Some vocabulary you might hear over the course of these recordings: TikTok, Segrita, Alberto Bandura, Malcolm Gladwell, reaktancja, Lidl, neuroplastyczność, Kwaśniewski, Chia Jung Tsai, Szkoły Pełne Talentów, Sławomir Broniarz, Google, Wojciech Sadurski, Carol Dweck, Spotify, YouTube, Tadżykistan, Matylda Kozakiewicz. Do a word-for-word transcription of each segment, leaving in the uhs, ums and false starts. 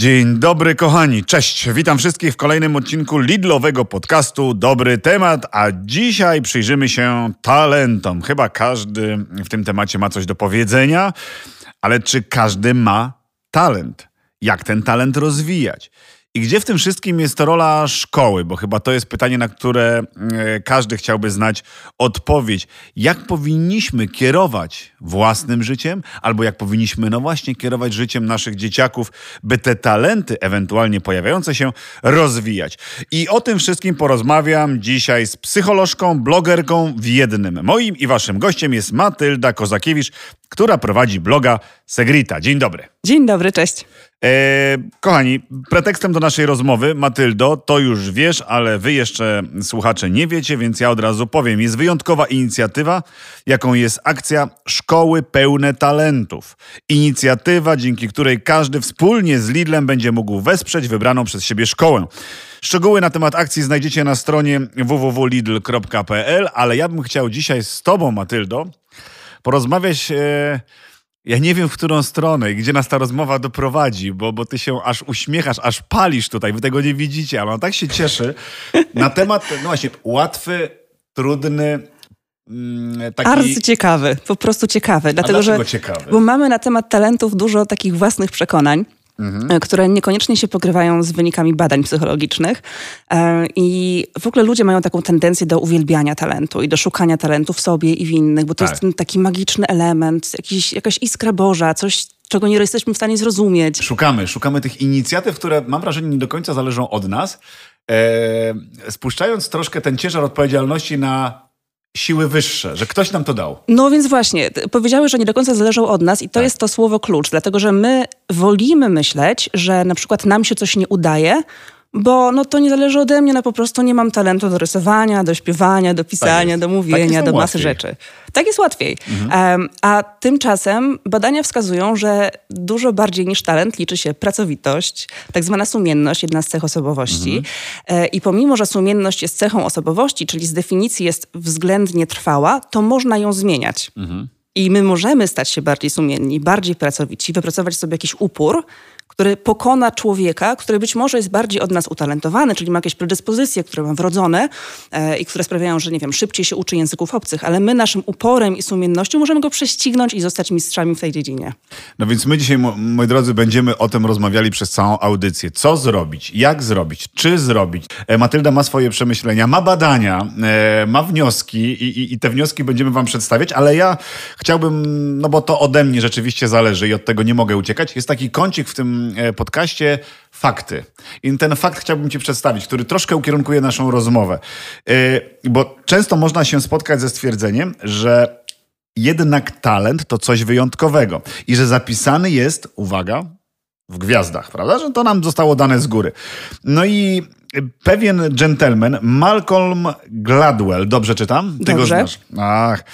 Dzień dobry kochani, cześć, witam wszystkich w kolejnym odcinku Lidlowego podcastu Dobry Temat, a dzisiaj przyjrzymy się talentom. Chyba każdy w tym temacie ma coś do powiedzenia, ale czy każdy ma talent? Jak ten talent rozwijać? I gdzie w tym wszystkim jest rola szkoły? Bo chyba to jest pytanie, na które każdy chciałby znać odpowiedź. Jak powinniśmy kierować własnym życiem? Albo jak powinniśmy, no właśnie, kierować życiem naszych dzieciaków, by te talenty ewentualnie pojawiające się rozwijać? I o tym wszystkim porozmawiam dzisiaj z psycholożką, blogerką w jednym. Moim i waszym gościem jest Matylda Kozakiewicz, która prowadzi bloga Segrita. Dzień dobry. Dzień dobry, cześć. E, kochani, pretekstem do naszej rozmowy, Matyldo, to już wiesz, ale wy jeszcze, słuchacze, nie wiecie, więc ja od razu powiem. Jest wyjątkowa inicjatywa, jaką jest akcja Szkoły Pełne Talentów. Inicjatywa, dzięki której każdy wspólnie z Lidlem będzie mógł wesprzeć wybraną przez siebie szkołę. Szczegóły na temat akcji znajdziecie na stronie w w w kropka lidl kropka p l, ale ja bym chciał dzisiaj z tobą, Matyldo, porozmawiać... E... Ja nie wiem, w którą stronę i gdzie nas ta rozmowa doprowadzi, bo, bo ty się aż uśmiechasz, aż palisz tutaj, wy tego nie widzicie, ale on tak się cieszy. Na temat, no właśnie, łatwy, trudny, taki... Bardzo ciekawy, po prostu ciekawy. Dlatego, dlaczego że, ciekawy? Bo mamy na temat talentów dużo takich własnych przekonań, mhm. które niekoniecznie się pokrywają z wynikami badań psychologicznych. I w ogóle ludzie mają taką tendencję do uwielbiania talentu i do szukania talentu w sobie i w innych, bo to tak. jest taki magiczny element, jakiś, jakaś iskra Boża, coś, czego nie jesteśmy w stanie zrozumieć. Szukamy, szukamy tych inicjatyw, które, mam wrażenie, nie do końca zależą od nas, e, spuszczając troszkę ten ciężar odpowiedzialności na... siły wyższe, że ktoś nam to dał. No więc właśnie, powiedziały, że nie do końca zależą od nas i to tak. jest to słowo klucz, dlatego że my wolimy myśleć, że na przykład nam się coś nie udaje, bo no to nie zależy ode mnie, no po prostu nie mam talentu do rysowania, do śpiewania, do pisania, tak do mówienia, tak do masy łatwiej. rzeczy. Tak jest łatwiej. Mhm. Um, a tymczasem badania wskazują, że dużo bardziej niż talent liczy się pracowitość, tak zwana sumienność, jedna z cech osobowości. Mhm. E, I pomimo, że sumienność jest cechą osobowości, czyli z definicji jest względnie trwała, to można ją zmieniać. Mhm. I my możemy stać się bardziej sumienni, bardziej pracowici, wypracować sobie jakiś upór, który pokona człowieka, który być może jest bardziej od nas utalentowany, czyli ma jakieś predyspozycje, które ma wrodzone e, i które sprawiają, że nie wiem, szybciej się uczy języków obcych, ale my naszym uporem i sumiennością możemy go prześcignąć i zostać mistrzami w tej dziedzinie. No więc my dzisiaj, moi drodzy, będziemy o tym rozmawiali przez całą audycję. Co zrobić? Jak zrobić? Czy zrobić? E, Matylda ma swoje przemyślenia, ma badania, e, ma wnioski i, i, i te wnioski będziemy wam przedstawiać, ale ja chciałbym, no bo to ode mnie rzeczywiście zależy i od tego nie mogę uciekać. Jest taki kącik w tym podcaście fakty. I ten fakt chciałbym ci przedstawić, który troszkę ukierunkuje naszą rozmowę. Yy, bo często można się spotkać ze stwierdzeniem, że jednak talent to coś wyjątkowego i że zapisany jest, uwaga, w gwiazdach, prawda? Że to nam zostało dane z góry. No i pewien dżentelmen, Malcolm Gladwell, dobrze czytam? Ty dobrze. Go znasz. Ach.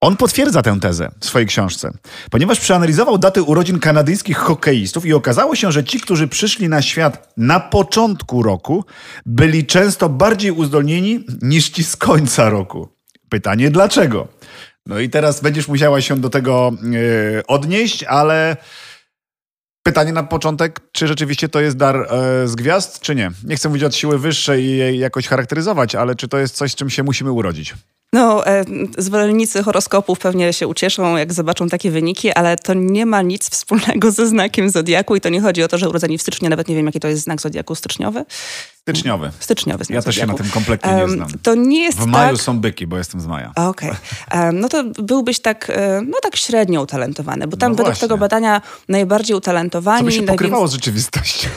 On potwierdza tę tezę w swojej książce, ponieważ przeanalizował daty urodzin kanadyjskich hokeistów i okazało się, że ci, którzy przyszli na świat na początku roku, byli często bardziej uzdolnieni niż ci z końca roku. Pytanie dlaczego? No i teraz będziesz musiała się do tego yy, odnieść, ale... Pytanie na początek, czy rzeczywiście to jest dar e, z gwiazd, czy nie? Nie chcę mówić od siły wyższej i jej jakoś charakteryzować, ale czy to jest coś, z czym się musimy urodzić? No, e, zwolennicy horoskopów pewnie się ucieszą, jak zobaczą takie wyniki, ale to nie ma nic wspólnego ze znakiem zodiaku i to nie chodzi o to, że urodzeni w styczniu, nawet nie wiem, jaki to jest znak zodiaku, styczniowy? Styczniowy. Styczniowy. Ja też się na tym kompletnie nie znam. To nie jest w maju tak... są byki, bo jestem z maja. Okej. Okay. No to byłbyś tak, no tak średnio utalentowany, bo tam no według właśnie. tego badania najbardziej utalentowani... To by się pokrywało najwięcej... z rzeczywistością.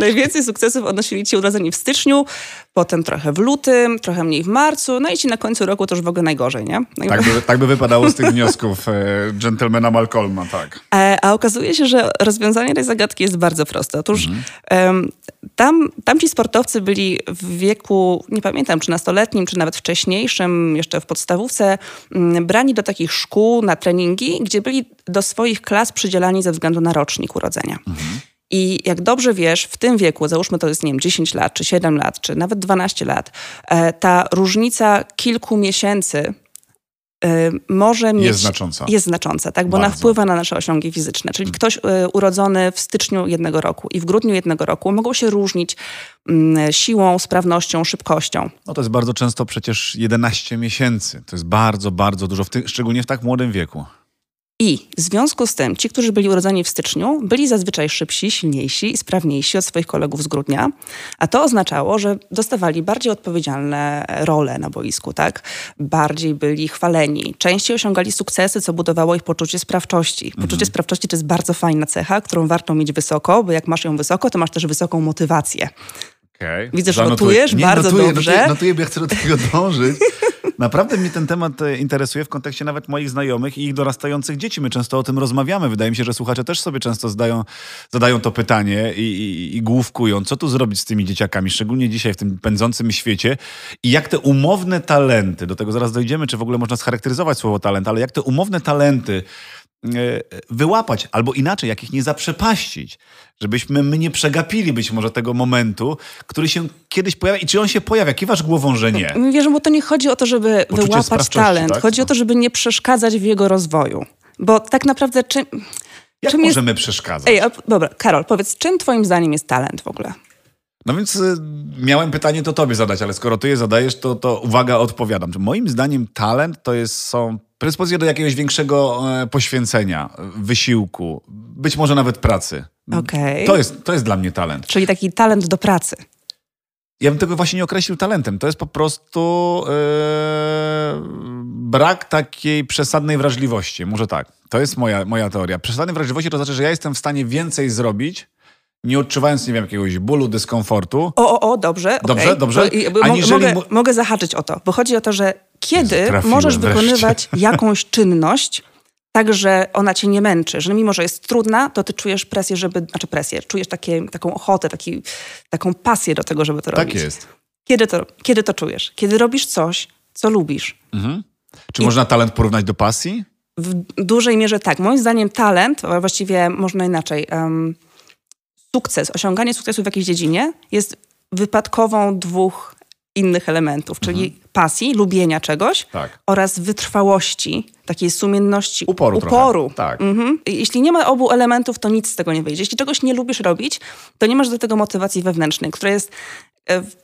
Najwięcej sukcesów odnosili ci urodzeni w styczniu, potem trochę w lutym, trochę mniej w marcu, no i ci na końcu roku to już w ogóle najgorzej, nie? No tak, by, tak by wypadało z tych wniosków dżentelmena Malcolma, tak. A, a okazuje się, że rozwiązanie tej zagadki jest bardzo proste. Otóż mhm. tam, tam ci sportowcy byli w wieku, nie pamiętam, czy nastoletnim, czy nawet wcześniejszym, jeszcze w podstawówce, brani do takich szkół na treningi, gdzie byli do swoich klas przydzielani ze względu na rocznik urodzenia. Mhm. I jak dobrze wiesz, w tym wieku, załóżmy to jest, nie wiem, dziesięć lat, czy siedem lat, czy nawet dwanaście lat, ta różnica kilku miesięcy może mieć... Jest znacząca. Jest znacząca, tak? Bo Bardzo. Ona wpływa na nasze osiągi fizyczne. Czyli hmm. ktoś urodzony w styczniu jednego roku i w grudniu jednego roku mogą się różnić siłą, sprawnością, szybkością. No to jest bardzo często przecież jedenaście miesięcy. To jest bardzo, bardzo dużo, w ty- szczególnie w tak młodym wieku. I w związku z tym ci, którzy byli urodzeni w styczniu, byli zazwyczaj szybsi, silniejsi i sprawniejsi od swoich kolegów z grudnia, a to oznaczało, że dostawali bardziej odpowiedzialne role na boisku, tak? Bardziej byli chwaleni, częściej osiągali sukcesy, co budowało ich poczucie sprawczości. Poczucie mhm. sprawczości to jest bardzo fajna cecha, którą warto mieć wysoko, bo jak masz ją wysoko, to masz też wysoką motywację. Okay. Widzę, że notujesz bardzo notuję, dobrze. Notuję, notuję, bo ja chcę do tego dążyć. Naprawdę mnie ten temat interesuje w kontekście nawet moich znajomych i ich dorastających dzieci. My często o tym rozmawiamy. Wydaje mi się, że słuchacze też sobie często zdają, zadają to pytanie i, i, i główkują, co tu zrobić z tymi dzieciakami, szczególnie dzisiaj w tym pędzącym świecie. I jak te umowne talenty, do tego zaraz dojdziemy, czy w ogóle można scharakteryzować słowo talent, ale jak te umowne talenty wyłapać, albo inaczej, jak ich nie zaprzepaścić, żebyśmy my nie przegapili być może tego momentu, który się kiedyś pojawia. I czy on się pojawia? Kiwasz głową, że nie. Wiesz, bo to nie chodzi o to, żeby Poczucie wyłapać talent. Tak? Chodzi o to, żeby nie przeszkadzać w jego rozwoju. Bo tak naprawdę czym... Jak czym możemy jest... przeszkadzać? Ej, dobra, Karol, powiedz, czym twoim zdaniem jest talent w ogóle? No więc y, miałem pytanie to tobie zadać, ale skoro ty je zadajesz, to, to uwaga, odpowiadam. Moim zdaniem talent to jest, są predyspozycje do jakiegoś większego e, poświęcenia, wysiłku, być może nawet pracy. Okay. To jest, to jest dla mnie talent. Czyli taki talent do pracy. Ja bym tego właśnie nie określił talentem. To jest po prostu e, brak takiej przesadnej wrażliwości. Może tak. To jest moja, moja teoria. Przesadnej wrażliwości to znaczy, że ja jestem w stanie więcej zrobić, nie odczuwając, nie wiem, jakiegoś bólu, dyskomfortu. O, o, o, dobrze. Dobrze, okay. dobrze. Bo, Aniżeli... mogę, mogę zahaczyć o to, bo chodzi o to, że kiedy Jezu, możesz wreszcie. wykonywać jakąś czynność, tak, że ona cię nie męczy, że mimo, że jest trudna, to ty czujesz presję, żeby, znaczy presję, czujesz takie, taką ochotę, taki, taką pasję do tego, żeby to robić. Tak jest. Kiedy to, kiedy to czujesz? Kiedy robisz coś, co lubisz. Mhm. Czy I... można talent porównać do pasji? W dużej mierze tak. Moim zdaniem talent, właściwie można inaczej... Um, Sukces, osiąganie sukcesu w jakiejś dziedzinie jest wypadkową dwóch innych elementów, czyli mhm. pasji, lubienia czegoś tak. oraz wytrwałości, takiej sumienności, uporu. uporu. Tak. Mhm. Jeśli nie ma obu elementów, to nic z tego nie wyjdzie. Jeśli czegoś nie lubisz robić, to nie masz do tego motywacji wewnętrznej, która jest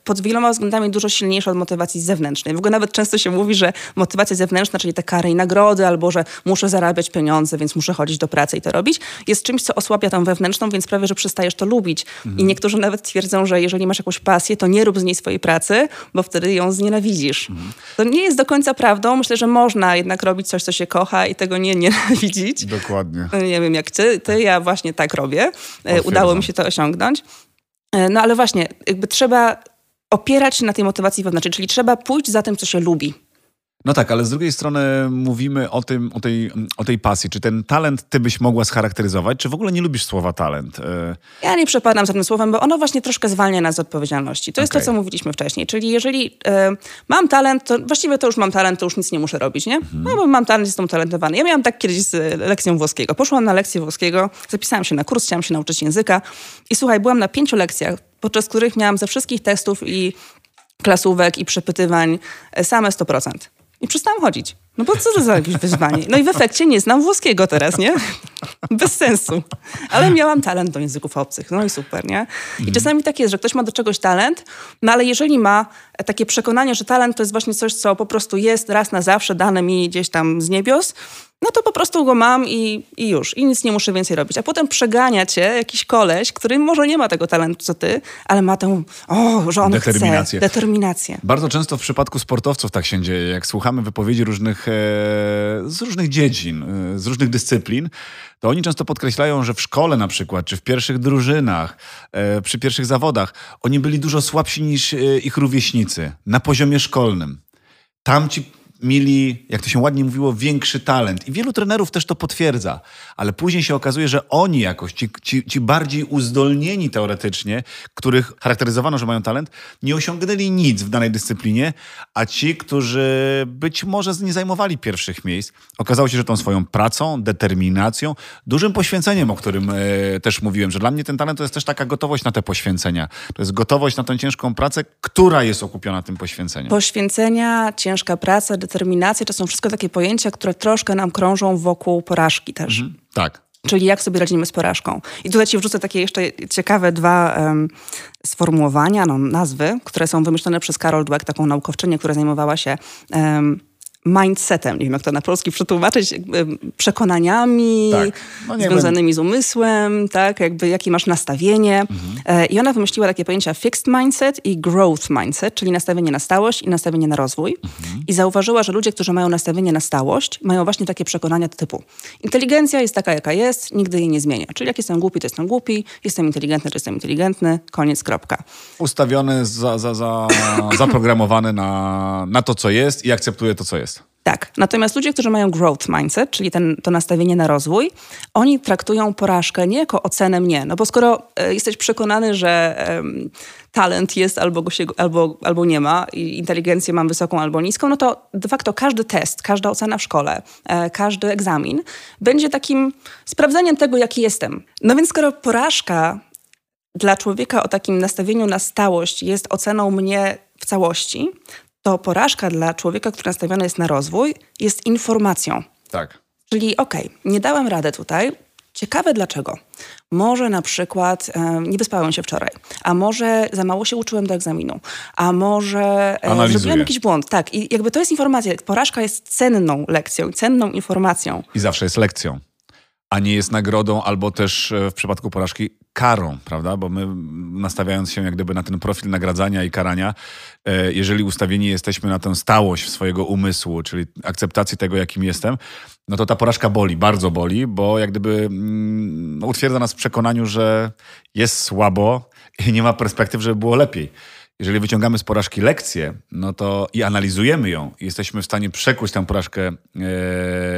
pod wieloma względami dużo silniejsza od motywacji zewnętrznej. W ogóle nawet często się mówi, że motywacja zewnętrzna, czyli te kary i nagrody, albo że muszę zarabiać pieniądze, więc muszę chodzić do pracy i to robić, jest czymś, co osłabia tą wewnętrzną, więc prawie, że przestajesz to lubić. Mhm. I niektórzy nawet twierdzą, że jeżeli masz jakąś pasję, to nie rób z niej swojej pracy, bo wtedy ją znienawidzisz. Mhm. To nie jest do końca prawdą. Myślę, że można jednak robić coś, co się kocha i tego nie nienawidzić. Dokładnie. Nie wiem jak ty, ty ja właśnie tak robię. Otwieram. Udało mi się to osiągnąć. No ale właśnie, jakby trzeba opierać się na tej motywacji wewnętrznej, czyli trzeba pójść za tym, co się lubi. No tak, ale z drugiej strony mówimy o tym, o tej, o tej pasji. Czy ten talent ty byś mogła scharakteryzować? Czy w ogóle nie lubisz słowa talent? Y... Ja nie przepadam za tym słowem, bo ono właśnie troszkę zwalnia nas z odpowiedzialności. To jest okay. to, co mówiliśmy wcześniej. Czyli jeżeli y, mam talent, to właściwie to już mam talent, to już nic nie muszę robić, nie? Mhm. No bo mam talent, jestem utalentowany. Ja miałam tak kiedyś z lekcją włoskiego. Poszłam na lekcję włoskiego, zapisałam się na kurs, chciałam się nauczyć języka i słuchaj, byłam na pięciu lekcjach, podczas których miałam ze wszystkich testów i klasówek i przepytywań same sto procent. I przestałam chodzić. No bo co to za jakieś wyzwanie? No i w efekcie nie znam włoskiego teraz, nie? Bez sensu. Ale miałam talent do języków obcych. No i super, nie? I czasami tak jest, że ktoś ma do czegoś talent, no ale jeżeli ma takie przekonanie, że talent to jest właśnie coś, co po prostu jest raz na zawsze dane mi gdzieś tam z niebios, no to po prostu go mam i, i już. I nic nie muszę więcej robić. A potem przegania cię jakiś koleś, który może nie ma tego talentu co ty, ale ma tę, o, że on determinację. chce. Determinację. Bardzo często w przypadku sportowców tak się dzieje. Jak słuchamy wypowiedzi różnych, e, z różnych dziedzin, e, z różnych dyscyplin, to oni często podkreślają, że w szkole na przykład, czy w pierwszych drużynach, e, przy pierwszych zawodach, oni byli dużo słabsi niż e, ich rówieśnicy na poziomie szkolnym. Tamci mieli, jak to się ładnie mówiło, większy talent. I wielu trenerów też to potwierdza. Ale później się okazuje, że oni jakoś, ci, ci, ci bardziej uzdolnieni teoretycznie, których charakteryzowano, że mają talent, nie osiągnęli nic w danej dyscyplinie, a ci, którzy być może nie zajmowali pierwszych miejsc, okazało się, że tą swoją pracą, determinacją, dużym poświęceniem, o którym e, też mówiłem, że dla mnie ten talent to jest też taka gotowość na te poświęcenia. To jest gotowość na tę ciężką pracę, która jest okupiona tym poświęceniem. Poświęcenia, ciężka praca, determinację, to są wszystko takie pojęcia, które troszkę nam krążą wokół porażki też. Mhm. Tak. Czyli jak sobie radzimy z porażką. I tutaj ci wrzucę takie jeszcze ciekawe dwa um, sformułowania, no, nazwy, które są wymyślone przez Carol Dweck, taką naukowczynię, która zajmowała się um, mindsetem, nie wiem jak to na polski przetłumaczyć, jakby przekonaniami, tak. no, związanymi wiem. z umysłem, tak, jakby jakie masz nastawienie. Mhm. I ona wymyśliła takie pojęcia fixed mindset i growth mindset, czyli nastawienie na stałość i nastawienie na rozwój. Mhm. I zauważyła, że ludzie, którzy mają nastawienie na stałość, mają właśnie takie przekonania typu inteligencja jest taka, jaka jest, nigdy jej nie zmienia. Czyli jak jestem głupi, to jestem głupi, jestem inteligentny, to jestem inteligentny, koniec, kropka. Ustawiony, za, za, za, zaprogramowany na, na to, co jest i akceptuje to, co jest. Tak. Natomiast ludzie, którzy mają growth mindset, czyli ten, to nastawienie na rozwój, oni traktują porażkę nie jako ocenę mnie. No bo skoro e, jesteś przekonany, że e, talent jest albo, go się, albo, albo nie ma i inteligencję mam wysoką albo niską, no to de facto każdy test, każda ocena w szkole, e, każdy egzamin będzie takim sprawdzeniem tego, jaki jestem. No więc skoro porażka dla człowieka o takim nastawieniu na stałość jest oceną mnie w całości, to porażka dla człowieka, który nastawiony jest na rozwój, jest informacją. Tak. Czyli okej, okay, nie dałem rady tutaj. Ciekawe dlaczego. Może na przykład e, nie wyspałem się wczoraj, a może za mało się uczyłem do egzaminu, a może e, zrobiłem jakiś błąd. Tak, i jakby to jest informacja. Porażka jest cenną lekcją, cenną informacją. I zawsze jest lekcją, a nie jest nagrodą albo też w przypadku porażki karą, prawda? Bo my nastawiając się jak gdyby na ten profil nagradzania i karania, jeżeli ustawieni jesteśmy na tę stałość swojego umysłu, czyli akceptacji tego, jakim jestem, no to ta porażka boli, bardzo boli, bo jak gdyby no, utwierdza nas w przekonaniu, że jest słabo i nie ma perspektyw, żeby było lepiej. Jeżeli wyciągamy z porażki lekcję, no to i analizujemy ją, i jesteśmy w stanie przekuć tę porażkę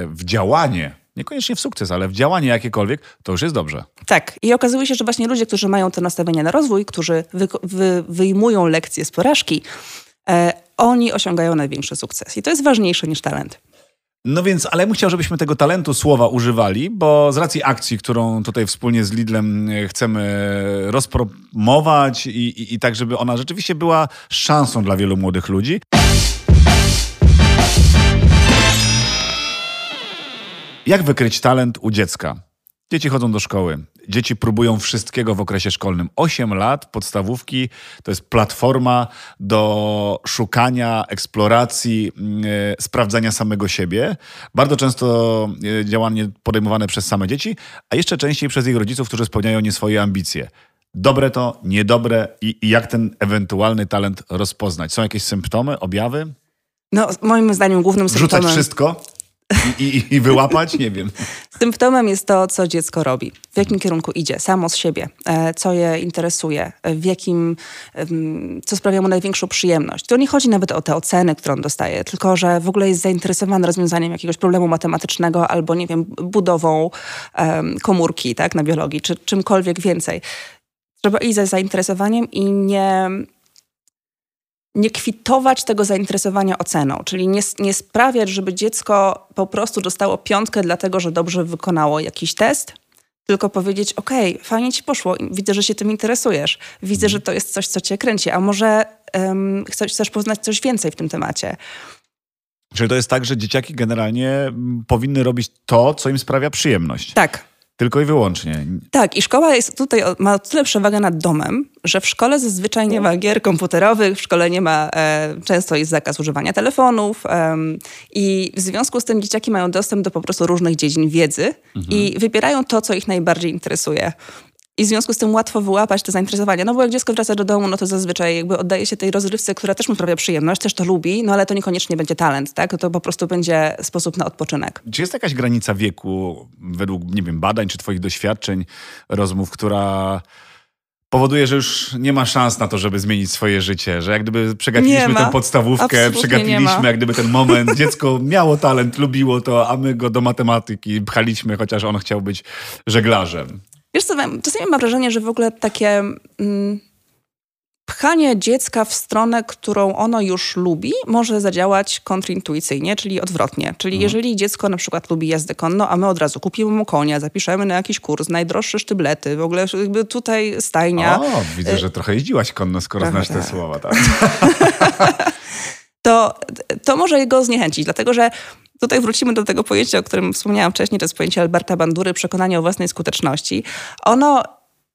w działanie, niekoniecznie w sukces, ale w działanie jakiekolwiek, to już jest dobrze. Tak. I okazuje się, że właśnie ludzie, którzy mają to nastawienie na rozwój, którzy wy, wy, wyjmują lekcje z porażki, e, oni osiągają największy sukces. I to jest ważniejsze niż talent. No więc, ale ja bym chciał, żebyśmy tego talentu słowa używali, bo z racji akcji, którą tutaj wspólnie z Lidlem chcemy rozpromować i, i, i tak, żeby ona rzeczywiście była szansą dla wielu młodych ludzi. Jak wykryć talent u dziecka? Dzieci chodzą do szkoły. Dzieci próbują wszystkiego w okresie szkolnym. osiem lat podstawówki to jest platforma do szukania, eksploracji, yy, sprawdzania samego siebie. Bardzo często yy, działanie podejmowane przez same dzieci, a jeszcze częściej przez ich rodziców, którzy spełniają nie swoje ambicje. Dobre to, niedobre i, i jak ten ewentualny talent rozpoznać? Są jakieś symptomy, objawy? No, moim zdaniem głównym symptomem... Rzucać wszystko? I, i, I wyłapać? Nie wiem. Symptomem jest to, co dziecko robi. W jakim kierunku idzie, samo z siebie, co je interesuje, w jakim, co sprawia mu największą przyjemność. To nie chodzi nawet o te oceny, które on dostaje, tylko że w ogóle jest zainteresowany rozwiązaniem jakiegoś problemu matematycznego albo, nie wiem, budową um, komórki, tak, na biologii, czy czymkolwiek więcej. Trzeba iść za zainteresowaniem i nie... nie kwitować tego zainteresowania oceną, czyli nie, nie sprawiać, żeby dziecko po prostu dostało piątkę dlatego, że dobrze wykonało jakiś test, tylko powiedzieć, okej, okay, fajnie ci poszło, widzę, że się tym interesujesz, widzę, że to jest coś, co cię kręci, a może um, chcesz, chcesz poznać coś więcej w tym temacie. Czyli to jest tak, że dzieciaki generalnie powinny robić to, co im sprawia przyjemność. Tak. Tylko i wyłącznie. Tak, i szkoła jest tutaj, ma tyle przewagę nad domem, że w szkole zazwyczaj nie ma gier komputerowych, w szkole nie ma, e, często jest zakaz używania telefonów e, i w związku z tym dzieciaki mają dostęp do po prostu różnych dziedzin wiedzy mhm. i wybierają to, co ich najbardziej interesuje. I w związku z tym łatwo wyłapać te zainteresowania. No bo jak dziecko wraca do domu, no to zazwyczaj jakby oddaje się tej rozrywce, która też mu sprawia przyjemność, też to lubi, no ale to niekoniecznie będzie talent, tak? To po prostu będzie sposób na odpoczynek. Czy jest jakaś granica wieku według, nie wiem, badań czy twoich doświadczeń, rozmów, która powoduje, że już nie ma szans na to, żeby zmienić swoje życie, że jak gdyby przegapiliśmy tę podstawówkę, absolutnie przegapiliśmy jak gdyby ten moment, dziecko miało talent, lubiło to, a my go do matematyki pchaliśmy, chociaż on chciał być żeglarzem. Wiesz co, czasami mam wrażenie, że w ogóle takie mm, pchanie dziecka w stronę, którą ono już lubi, może zadziałać kontrintuicyjnie, czyli odwrotnie. Czyli mhm. jeżeli dziecko na przykład lubi jazdę konną, a my od razu kupimy mu konia, zapiszemy na jakiś kurs, najdroższe sztyblety, w ogóle jakby tutaj stajnia. O, widzę, że trochę jeździłaś konno, skoro trochę znasz te tak. słowa, tak? to, to może go zniechęcić, dlatego że tutaj wrócimy do tego pojęcia, o którym wspomniałam wcześniej, to jest pojęcie Alberta Bandury, przekonanie o własnej skuteczności. Ono,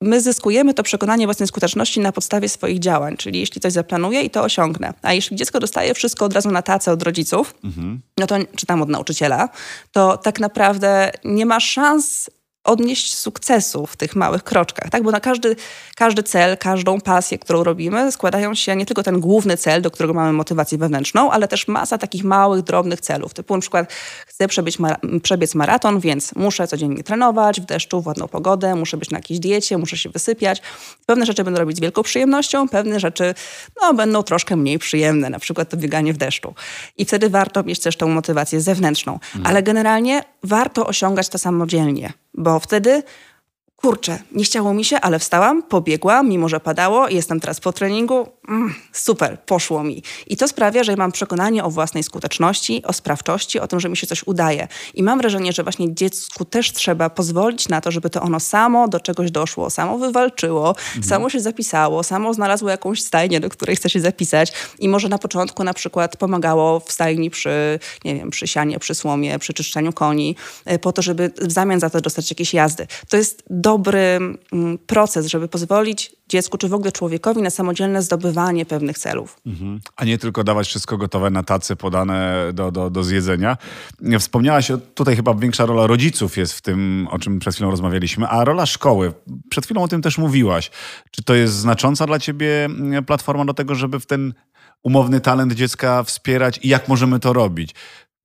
my zyskujemy to przekonanie o własnej skuteczności na podstawie swoich działań, czyli jeśli coś zaplanuję i to osiągnę. A jeśli dziecko dostaje wszystko od razu na tacę od rodziców, mhm. no to, czy tam od nauczyciela, to tak naprawdę nie ma szans odnieść sukcesu w tych małych kroczkach, tak? Bo na każdy, każdy cel, każdą pasję, którą robimy, składają się nie tylko ten główny cel, do którego mamy motywację wewnętrzną, ale też masa takich małych, drobnych celów. Typu na przykład chcę przebiec, mar- przebiec maraton, więc muszę codziennie trenować w deszczu, w ładną pogodę, muszę być na jakiejś diecie, muszę się wysypiać. Pewne rzeczy będę robić z wielką przyjemnością, pewne rzeczy no, będą troszkę mniej przyjemne, na przykład to bieganie w deszczu. I wtedy warto mieć też tą motywację zewnętrzną. Hmm. Ale generalnie warto osiągać to samodzielnie. Bo wtedy, kurczę, nie chciało mi się, ale wstałam, pobiegłam, mimo że padało, jestem teraz po treningu, mm, super, poszło mi. I to sprawia, że mam przekonanie o własnej skuteczności, o sprawczości, o tym, że mi się coś udaje. I mam wrażenie, że właśnie dziecku też trzeba pozwolić na to, żeby to ono samo do czegoś doszło, samo wywalczyło, mhm. samo się zapisało, samo znalazło jakąś stajnię, do której chce się zapisać i może na początku na przykład pomagało w stajni przy, nie wiem, przy sianie, przy słomie, przy czyszczeniu koni, po to, żeby w zamian za to dostać jakieś jazdy. To jest dobry proces, żeby pozwolić dziecku, czy w ogóle człowiekowi na samodzielne zdobywanie pewnych celów. Mhm. A nie tylko dawać wszystko gotowe na tacy podane do, do, do zjedzenia. Wspomniałaś, tutaj chyba większa rola rodziców jest w tym, o czym przed chwilą rozmawialiśmy, a rola szkoły. Przed chwilą o tym też mówiłaś. Czy to jest znacząca dla ciebie platforma do tego, żeby w ten umowny talent dziecka wspierać i jak możemy to robić?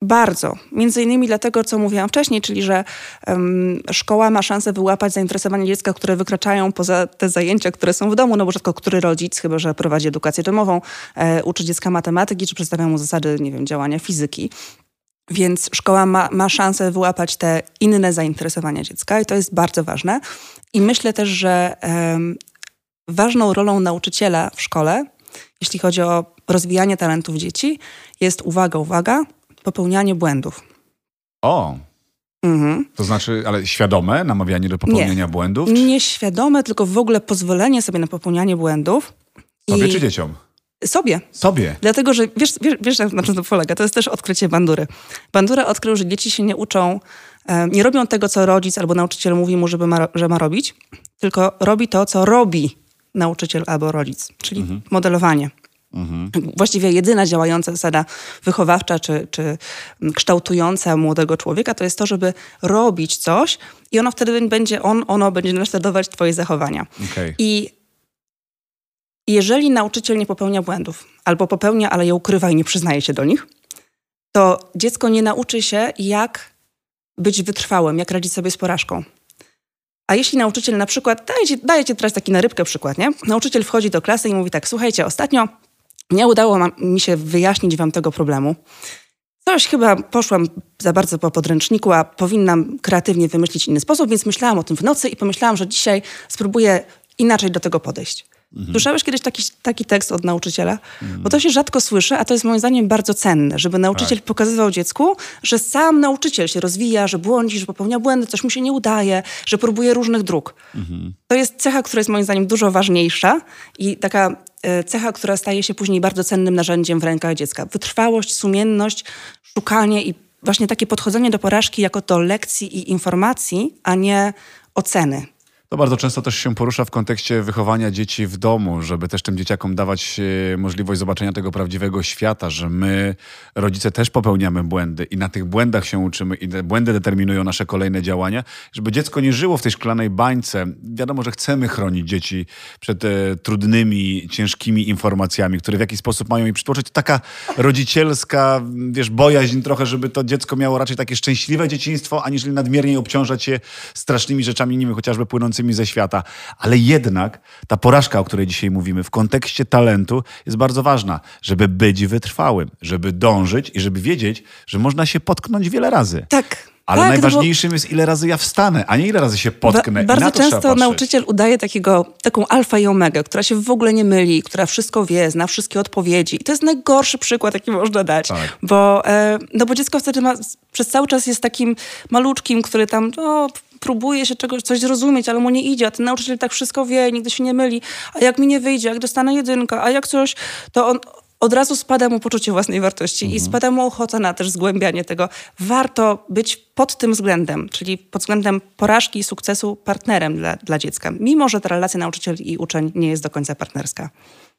Bardzo. Między innymi dlatego, co mówiłam wcześniej, czyli że um, szkoła ma szansę wyłapać zainteresowanie dziecka, które wykraczają poza te zajęcia, które są w domu, no bo rzadko który rodzic, chyba że prowadzi edukację domową, e, uczy dziecka matematyki, czy przedstawia mu zasady, nie wiem, działania fizyki. Więc szkoła ma, ma szansę wyłapać te inne zainteresowania dziecka i to jest bardzo ważne. I myślę też, że e, ważną rolą nauczyciela w szkole, jeśli chodzi o rozwijanie talentów dzieci, jest uwaga, uwaga, popełnianie błędów. O! Mhm. To znaczy, ale świadome namawianie do popełniania nie. błędów? Czy... Nie świadome, tylko w ogóle pozwolenie sobie na popełnianie błędów. Sobie i... czy dzieciom? Sobie. Sobie. Dlatego, że wiesz, wiesz, wiesz, na czym to polega. To jest też odkrycie Bandury. Bandura odkrył, że dzieci się nie uczą, nie robią tego, co rodzic albo nauczyciel mówi mu, żeby ma, że ma robić, tylko robi to, co robi nauczyciel albo rodzic, czyli mhm. modelowanie. Mhm. Właściwie jedyna działająca zasada wychowawcza czy, czy kształtująca młodego człowieka to jest to, żeby robić coś i ono wtedy będzie, on, ono będzie naśladować twoje zachowania. Okay. I jeżeli nauczyciel nie popełnia błędów albo popełnia, ale je ukrywa i nie przyznaje się do nich, to dziecko nie nauczy się, jak być wytrwałym, jak radzić sobie z porażką. A jeśli nauczyciel na przykład, daję ci, daję ci teraz taki na rybkę przykład, nie? Nauczyciel wchodzi do klasy i mówi tak, słuchajcie, ostatnio nie udało mi się wyjaśnić wam tego problemu. Coś chyba poszłam za bardzo po podręczniku, a powinnam kreatywnie wymyślić inny sposób, więc myślałam o tym w nocy i pomyślałam, że dzisiaj spróbuję inaczej do tego podejść. Mhm. Słyszałeś kiedyś taki, taki tekst od nauczyciela? Mhm. Bo to się rzadko słyszy, a to jest moim zdaniem bardzo cenne, żeby nauczyciel tak. pokazywał dziecku, że sam nauczyciel się rozwija, że błądzi, że popełnia błędy, coś mu się nie udaje, że próbuje różnych dróg. Mhm. To jest cecha, która jest moim zdaniem dużo ważniejsza i taka cecha, która staje się później bardzo cennym narzędziem w rękach dziecka. Wytrwałość, sumienność, szukanie i właśnie takie podchodzenie do porażki jako do lekcji i informacji, a nie oceny. To bardzo często też się porusza w kontekście wychowania dzieci w domu, żeby też tym dzieciakom dawać możliwość zobaczenia tego prawdziwego świata, że my, rodzice, też popełniamy błędy i na tych błędach się uczymy i te błędy determinują nasze kolejne działania, żeby dziecko nie żyło w tej szklanej bańce. Wiadomo, że chcemy chronić dzieci przed e, trudnymi, ciężkimi informacjami, które w jakiś sposób mają im przytłoczyć. To taka rodzicielska, wiesz, bojaźń trochę, żeby to dziecko miało raczej takie szczęśliwe dzieciństwo, aniżeli nadmiernie obciążać je strasznymi rzeczami, nimi chociażby płynącymi ze świata. Ale jednak ta porażka, o której dzisiaj mówimy, w kontekście talentu jest bardzo ważna, żeby być wytrwałym, żeby dążyć i żeby wiedzieć, że można się potknąć wiele razy. Tak. Ale tak, najważniejszym bo... jest, ile razy ja wstanę, a nie ile razy się potknę. Ba- bardzo I na to często nauczyciel udaje takiego, taką alfę i omegę, która się w ogóle nie myli, która wszystko wie, zna wszystkie odpowiedzi. I to jest najgorszy przykład, jaki można dać. Tak. Bo, e, no bo dziecko wtedy ma, przez cały czas jest takim maluczkim, który tam... No, próbuje się czegoś, coś zrozumieć, ale mu nie idzie, a ten nauczyciel tak wszystko wie, nigdy się nie myli, a jak mi nie wyjdzie, jak dostanę jedynkę, a jak coś, to on, od razu spada mu poczucie własnej wartości mhm. i spada mu ochota na też zgłębianie tego. Warto być pod tym względem, czyli pod względem porażki i sukcesu partnerem dla, dla dziecka, mimo że ta relacja nauczyciel i uczeń nie jest do końca partnerska.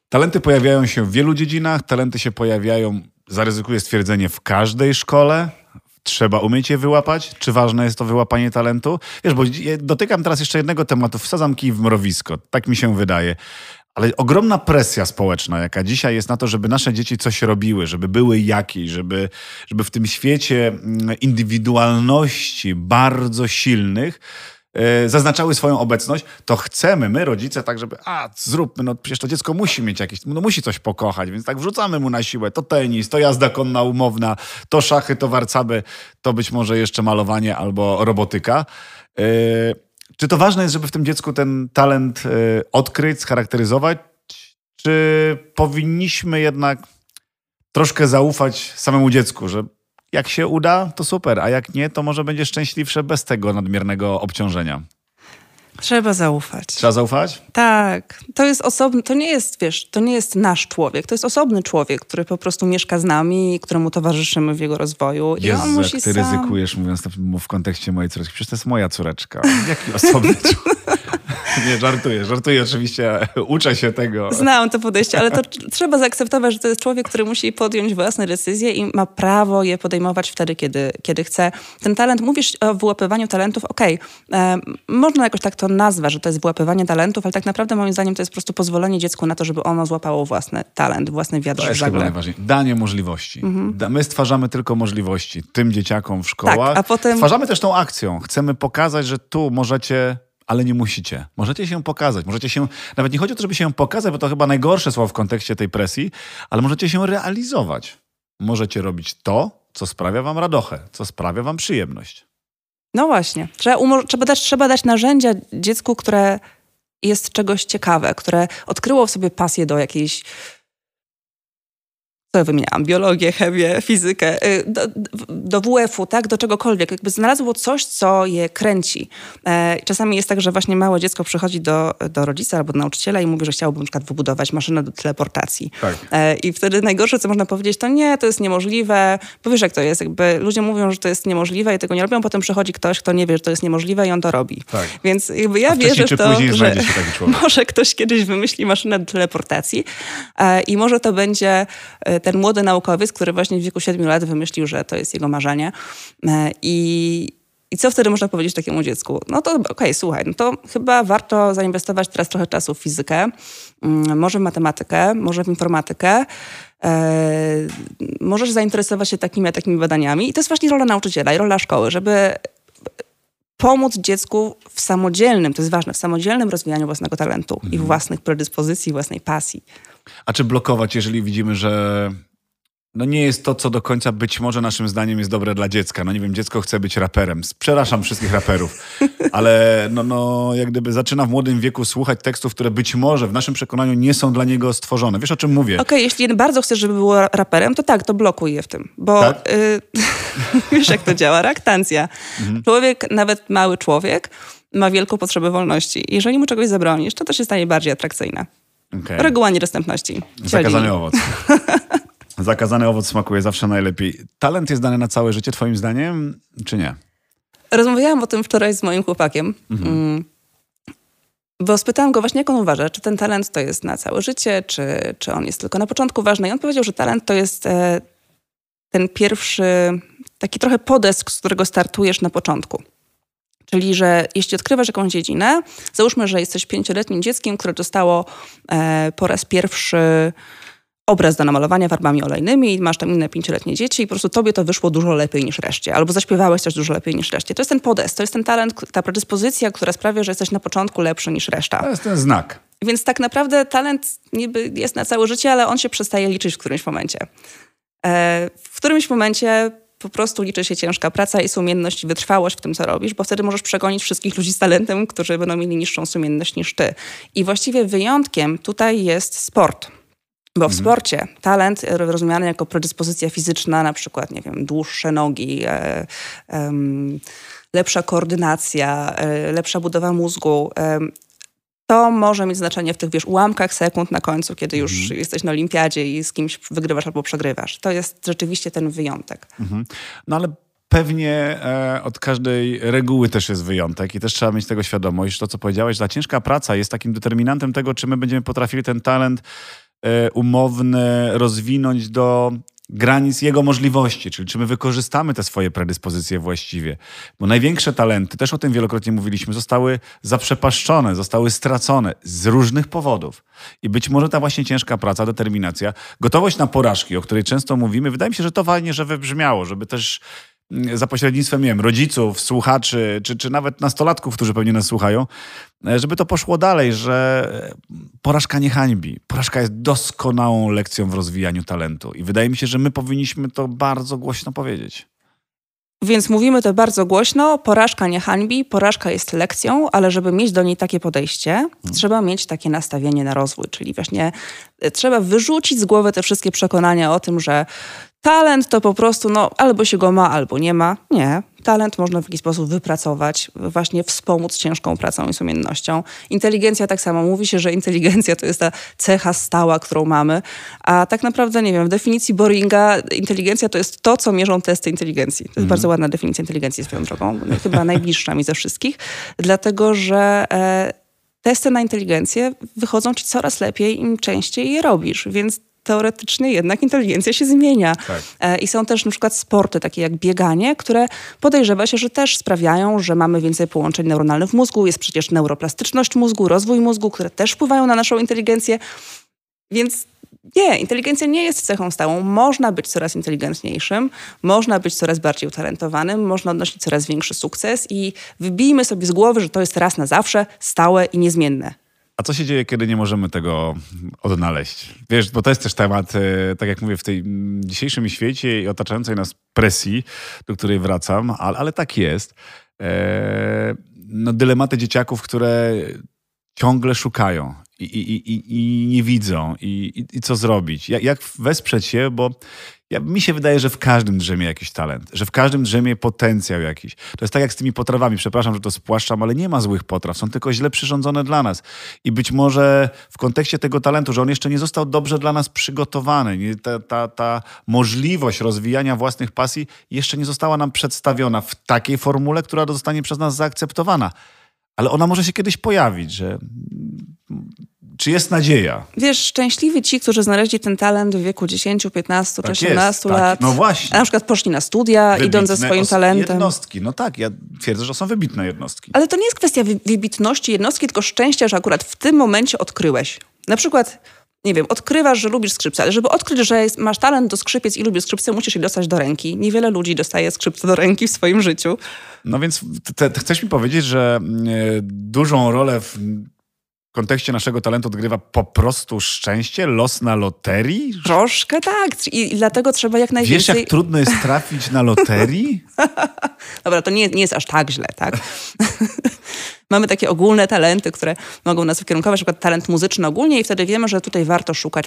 Talenty pojawiają się w wielu dziedzinach, talenty się pojawiają, zaryzykuję stwierdzenie, w każdej szkole. Trzeba umieć je wyłapać? Czy ważne jest to wyłapanie talentu? Wiesz, bo dotykam teraz jeszcze jednego tematu, wsadzam kij w mrowisko, tak mi się wydaje. Ale ogromna presja społeczna, jaka dzisiaj jest na to, żeby nasze dzieci coś robiły, żeby były jakieś, żeby, żeby w tym świecie indywidualności bardzo silnych yy, zaznaczały swoją obecność, to chcemy my, rodzice, tak żeby a, zróbmy, no przecież to dziecko musi mieć jakieś, no musi coś pokochać, więc tak wrzucamy mu na siłę to tenis, to jazda konna umowna, to szachy, to warcaby, to być może jeszcze malowanie albo robotyka. Yy, Czy to ważne jest, żeby w tym dziecku ten talent y, odkryć, scharakteryzować? Czy powinniśmy jednak troszkę zaufać samemu dziecku, że jak się uda, to super, a jak nie, to może będzie szczęśliwsze bez tego nadmiernego obciążenia? Trzeba zaufać. Trzeba zaufać? Tak. To jest osobny, to nie jest, wiesz, to nie jest nasz człowiek. To jest osobny człowiek, który po prostu mieszka z nami, któremu towarzyszymy w jego rozwoju. Jezu, I on musi ty sam... ryzykujesz, mówiąc w kontekście mojej córeczki. Przecież to jest moja córeczka. Jaki osobny człowiek? Nie, żartuję, żartuję oczywiście. Uczę się tego. Znam to podejście, ale to trzeba zaakceptować, że to jest człowiek, który musi podjąć własne decyzje i ma prawo je podejmować wtedy, kiedy, kiedy chce. Ten talent, mówisz o wyłapywaniu talentów, okej, okay, można jakoś tak to nazwać, że to jest wyłapywanie talentów, ale tak naprawdę moim zdaniem to jest po prostu pozwolenie dziecku na to, żeby ono złapało własny talent, własne wiadro. To jest chyba najważniejsze. Danie możliwości. Mhm. Da, my stwarzamy tylko możliwości tym dzieciakom w szkołach. Tak, a potem... Stwarzamy też tą akcją. Chcemy pokazać, że tu możecie... Ale nie musicie. Możecie się pokazać. Możecie się, nawet nie chodzi o to, żeby się pokazać, bo to chyba najgorsze słowo w kontekście tej presji, ale możecie się realizować. Możecie robić to, co sprawia wam radochę, co sprawia wam przyjemność. No właśnie. Trzeba, umo- trzeba, dać, trzeba dać narzędzia dziecku, które jest czegoś ciekawe, które odkryło w sobie pasję do jakiejś... co ja wymieniałam, biologię, chemię, fizykę, do, do wu efu, tak, do czegokolwiek. Jakby znalazło coś, co je kręci. E, czasami jest tak, że właśnie małe dziecko przychodzi do, do rodzica albo do nauczyciela i mówi, że chciałoby na przykład wybudować maszynę do teleportacji. Tak. E, I wtedy najgorsze, co można powiedzieć, to nie, to jest niemożliwe. Bo wiesz, jak to jest. Jakby ludzie mówią, że to jest niemożliwe i tego nie robią, potem przychodzi ktoś, kto nie wie, że to jest niemożliwe i on to robi. Tak. Więc jakby ja wierzę w to, że może ktoś kiedyś wymyśli maszynę do teleportacji e, i może to będzie... E, ten młody naukowiec, który właśnie w wieku siedmiu lat wymyślił, że to jest jego marzenie. I, i co wtedy można powiedzieć takiemu dziecku? No to okej, okay, słuchaj, no to chyba warto zainwestować teraz trochę czasu w fizykę, może w matematykę, może w informatykę. Eee, możesz zainteresować się takimi a takimi badaniami. I to jest właśnie rola nauczyciela i rola szkoły, żeby pomóc dziecku w samodzielnym, to jest ważne, w samodzielnym rozwijaniu własnego talentu mhm. i własnych predyspozycji, własnej pasji. A czy blokować, jeżeli widzimy, że no nie jest to, co do końca być może naszym zdaniem jest dobre dla dziecka. No nie wiem, dziecko chce być raperem. Przepraszam wszystkich raperów. Ale no, no jak gdyby zaczyna w młodym wieku słuchać tekstów, które być może w naszym przekonaniu nie są dla niego stworzone. Wiesz, o czym mówię? Okej, okay, jeśli bardzo chcesz, żeby było raperem, to tak, to blokuj je w tym. Bo tak? y- wiesz, jak to działa, reaktancja. Mhm. Człowiek, nawet mały człowiek, ma wielką potrzebę wolności. Jeżeli mu czegoś zabronisz, to też jest najbardziej atrakcyjne. Okay. Reguła niedostępności. Zakazany owoc. Zakazany owoc smakuje zawsze najlepiej. Talent jest dany na całe życie, twoim zdaniem, czy nie? Rozmawiałam o tym wczoraj z moim chłopakiem. Mhm. Bo spytałam go właśnie, jak on uważa, czy ten talent to jest na całe życie, czy, czy on jest tylko na początku ważny. I on powiedział, że talent to jest e, ten pierwszy, taki trochę podesk, z którego startujesz na początku. Czyli, że jeśli odkrywasz jakąś dziedzinę, załóżmy, że jesteś pięcioletnim dzieckiem, które dostało e, po raz pierwszy obraz do namalowania farbami olejnymi i masz tam inne pięcioletnie dzieci i po prostu tobie to wyszło dużo lepiej niż reszcie. Albo zaśpiewałeś coś dużo lepiej niż reszcie. To jest ten podest, to jest ten talent, ta predyspozycja, która sprawia, że jesteś na początku lepszy niż reszta. To jest ten znak. Więc tak naprawdę talent niby jest na całe życie, ale on się przestaje liczyć w którymś momencie. E, w którymś momencie... po prostu liczy się ciężka praca i sumienność i wytrwałość w tym, co robisz, bo wtedy możesz przegonić wszystkich ludzi z talentem, którzy będą mieli niższą sumienność niż ty. I właściwie wyjątkiem tutaj jest sport. Bo w mhm. sporcie talent rozumiany jako predyspozycja fizyczna, na przykład, nie wiem, dłuższe nogi, e, e, lepsza koordynacja, e, lepsza budowa mózgu, e, to może mieć znaczenie w tych, wiesz, ułamkach sekund na końcu, kiedy już mhm. jesteś na olimpiadzie i z kimś wygrywasz albo przegrywasz. To jest rzeczywiście ten wyjątek. Mhm. No ale pewnie e, od każdej reguły też jest wyjątek i też trzeba mieć tego świadomość. To, co powiedziałeś, ta ciężka praca jest takim determinantem tego, czy my będziemy potrafili ten talent e, umowny rozwinąć do granic jego możliwości, czyli czy my wykorzystamy te swoje predyspozycje właściwie. Bo największe talenty, też o tym wielokrotnie mówiliśmy, zostały zaprzepaszczone, zostały stracone z różnych powodów. I być może ta właśnie ciężka praca, determinacja, gotowość na porażki, o której często mówimy, wydaje mi się, że to fajnie, że wybrzmiało, żeby też za pośrednictwem, nie wiem, rodziców, słuchaczy, czy, czy nawet nastolatków, którzy pewnie nas słuchają, żeby to poszło dalej, że porażka nie hańbi. Porażka jest doskonałą lekcją w rozwijaniu talentu. I wydaje mi się, że my powinniśmy to bardzo głośno powiedzieć. Więc mówimy to bardzo głośno, porażka nie hańbi, porażka jest lekcją, ale żeby mieć do niej takie podejście, hmm. trzeba mieć takie nastawienie na rozwój. Czyli właśnie trzeba wyrzucić z głowy te wszystkie przekonania o tym, że talent to po prostu, no, albo się go ma, albo nie ma. Nie. Talent można w jakiś sposób wypracować, właśnie wspomóc ciężką pracą i sumiennością. Inteligencja tak samo. Mówi się, że inteligencja to jest ta cecha stała, którą mamy. A tak naprawdę, nie wiem, w definicji Boringa inteligencja to jest to, co mierzą testy inteligencji. To jest mm. bardzo ładna definicja inteligencji swoją drogą. Chyba najbliższa mi ze wszystkich. Dlatego, że e, testy na inteligencję wychodzą ci coraz lepiej, im częściej je robisz. Więc teoretycznie jednak inteligencja się zmienia. Tak. I są też na przykład sporty takie jak bieganie, które podejrzewa się, że też sprawiają, że mamy więcej połączeń neuronalnych w mózgu. Jest przecież neuroplastyczność mózgu, rozwój mózgu, które też wpływają na naszą inteligencję. Więc nie, inteligencja nie jest cechą stałą. Można być coraz inteligentniejszym, można być coraz bardziej utalentowanym, można odnosić coraz większy sukces i wybijmy sobie z głowy, że to jest raz na zawsze stałe i niezmienne. A co się dzieje, kiedy nie możemy tego odnaleźć? Wiesz, bo to jest też temat, tak jak mówię, w tej dzisiejszym świecie i otaczającej nas presji, do której wracam, ale, ale tak jest. Eee, no, dylematy dzieciaków, które ciągle szukają i, i, i, i nie widzą i, i, i co zrobić. Jak, jak wesprzeć się, bo ja, mi się wydaje, że w każdym drzemie jakiś talent, że w każdym drzemie potencjał jakiś. To jest tak jak z tymi potrawami, przepraszam, że to spłaszczam, ale nie ma złych potraw, są tylko źle przyrządzone dla nas. I być może w kontekście tego talentu, że on jeszcze nie został dobrze dla nas przygotowany, nie, ta, ta, ta możliwość rozwijania własnych pasji jeszcze nie została nam przedstawiona w takiej formule, która zostanie przez nas zaakceptowana. Ale ona może się kiedyś pojawić, że... Czy jest nadzieja? Wiesz, szczęśliwi ci, którzy znaleźli ten talent w wieku dziesięciu, piętnastu, tak szesnastu jest, lat. Tak. No właśnie. A na przykład poszli na studia, wybitne idąc ze swoim talentem. Jednostki. No tak, ja twierdzę, że są wybitne jednostki. Ale to nie jest kwestia wybitności jednostki, tylko szczęścia, że akurat w tym momencie odkryłeś. Na przykład, nie wiem, odkrywasz, że lubisz skrzypce, ale żeby odkryć, że jest, masz talent do skrzypiec i lubisz skrzypce, musisz je dostać do ręki. Niewiele ludzi dostaje skrzypce do ręki w swoim życiu. No więc te, te chcesz mi powiedzieć, że y, dużą rolę w... W kontekście naszego talentu odgrywa po prostu szczęście? Los na loterii? Troszkę tak. I dlatego trzeba jak najwięcej... Wiesz, jak trudno jest trafić na loterii? Dobra, to nie, nie jest aż tak źle, tak? Mamy takie ogólne talenty, które mogą nas ukierunkować, na przykład talent muzyczny ogólnie i wtedy wiemy, że tutaj warto szukać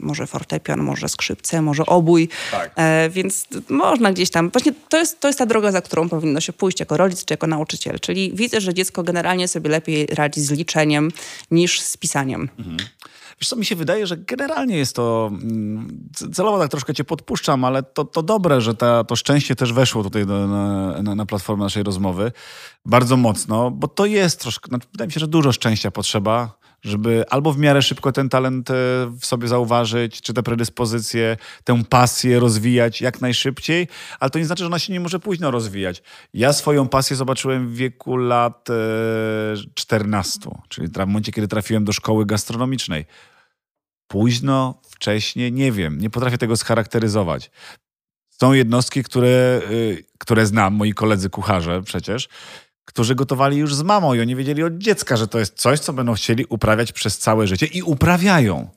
może fortepian, może skrzypce, może obój, tak. e, więc można gdzieś tam, właśnie to jest, to jest ta droga, za którą powinno się pójść jako rodzic czy jako nauczyciel, czyli widzę, że dziecko generalnie sobie lepiej radzi z liczeniem niż z pisaniem. Mhm. Wiesz co, mi się wydaje, że generalnie jest to, celowo tak troszkę cię podpuszczam, ale to, to dobre, że ta, to szczęście też weszło tutaj do, na, na platformę naszej rozmowy bardzo mocno, bo to jest troszkę, no, wydaje mi się, że dużo szczęścia potrzeba, żeby albo w miarę szybko ten talent w sobie zauważyć, czy te predyspozycje, tę pasję rozwijać jak najszybciej, ale to nie znaczy, że ona się nie może późno rozwijać. Ja swoją pasję zobaczyłem w wieku lat czternastu, czyli w momencie, kiedy trafiłem do szkoły gastronomicznej. Późno, wcześnie, nie wiem, nie potrafię tego scharakteryzować. Są jednostki, które, które znam, moi koledzy kucharze przecież, którzy gotowali już z mamą i oni wiedzieli od dziecka, że to jest coś, co będą chcieli uprawiać przez całe życie i uprawiają.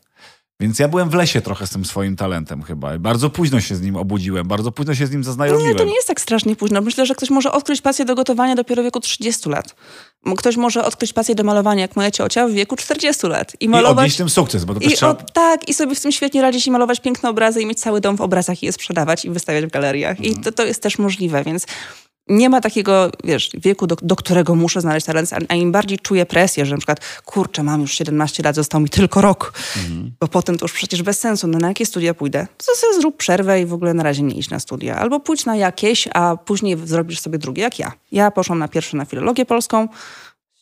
Więc ja byłem w lesie trochę z tym swoim talentem chyba. Bardzo późno się z nim obudziłem, bardzo późno się z nim zaznajomiłem. Nie, to nie jest tak strasznie późno. Myślę, że ktoś może odkryć pasję do gotowania dopiero w wieku trzydziestu lat. Ktoś może odkryć pasję do malowania, jak moja ciocia, w wieku czterdziestu lat. I, malować... I odnieść tym sukces, bo to też I trzeba... o, tak, i sobie w tym świetnie radzić i malować piękne obrazy i mieć cały dom w obrazach i je sprzedawać i wystawiać w galeriach. Mhm. I to, to jest też możliwe, więc... nie ma takiego, wiesz, wieku, do, do którego muszę znaleźć talent, a im bardziej czuję presję, że na przykład, kurczę, mam już siedemnaście lat, został mi tylko rok, mhm. bo potem to już przecież bez sensu, no na jakie studia pójdę? To sobie zrób przerwę i w ogóle na razie nie idź na studia. Albo pójdź na jakieś, a później zrobisz sobie drugie, jak ja. Ja poszłam na pierwsze na filologię polską,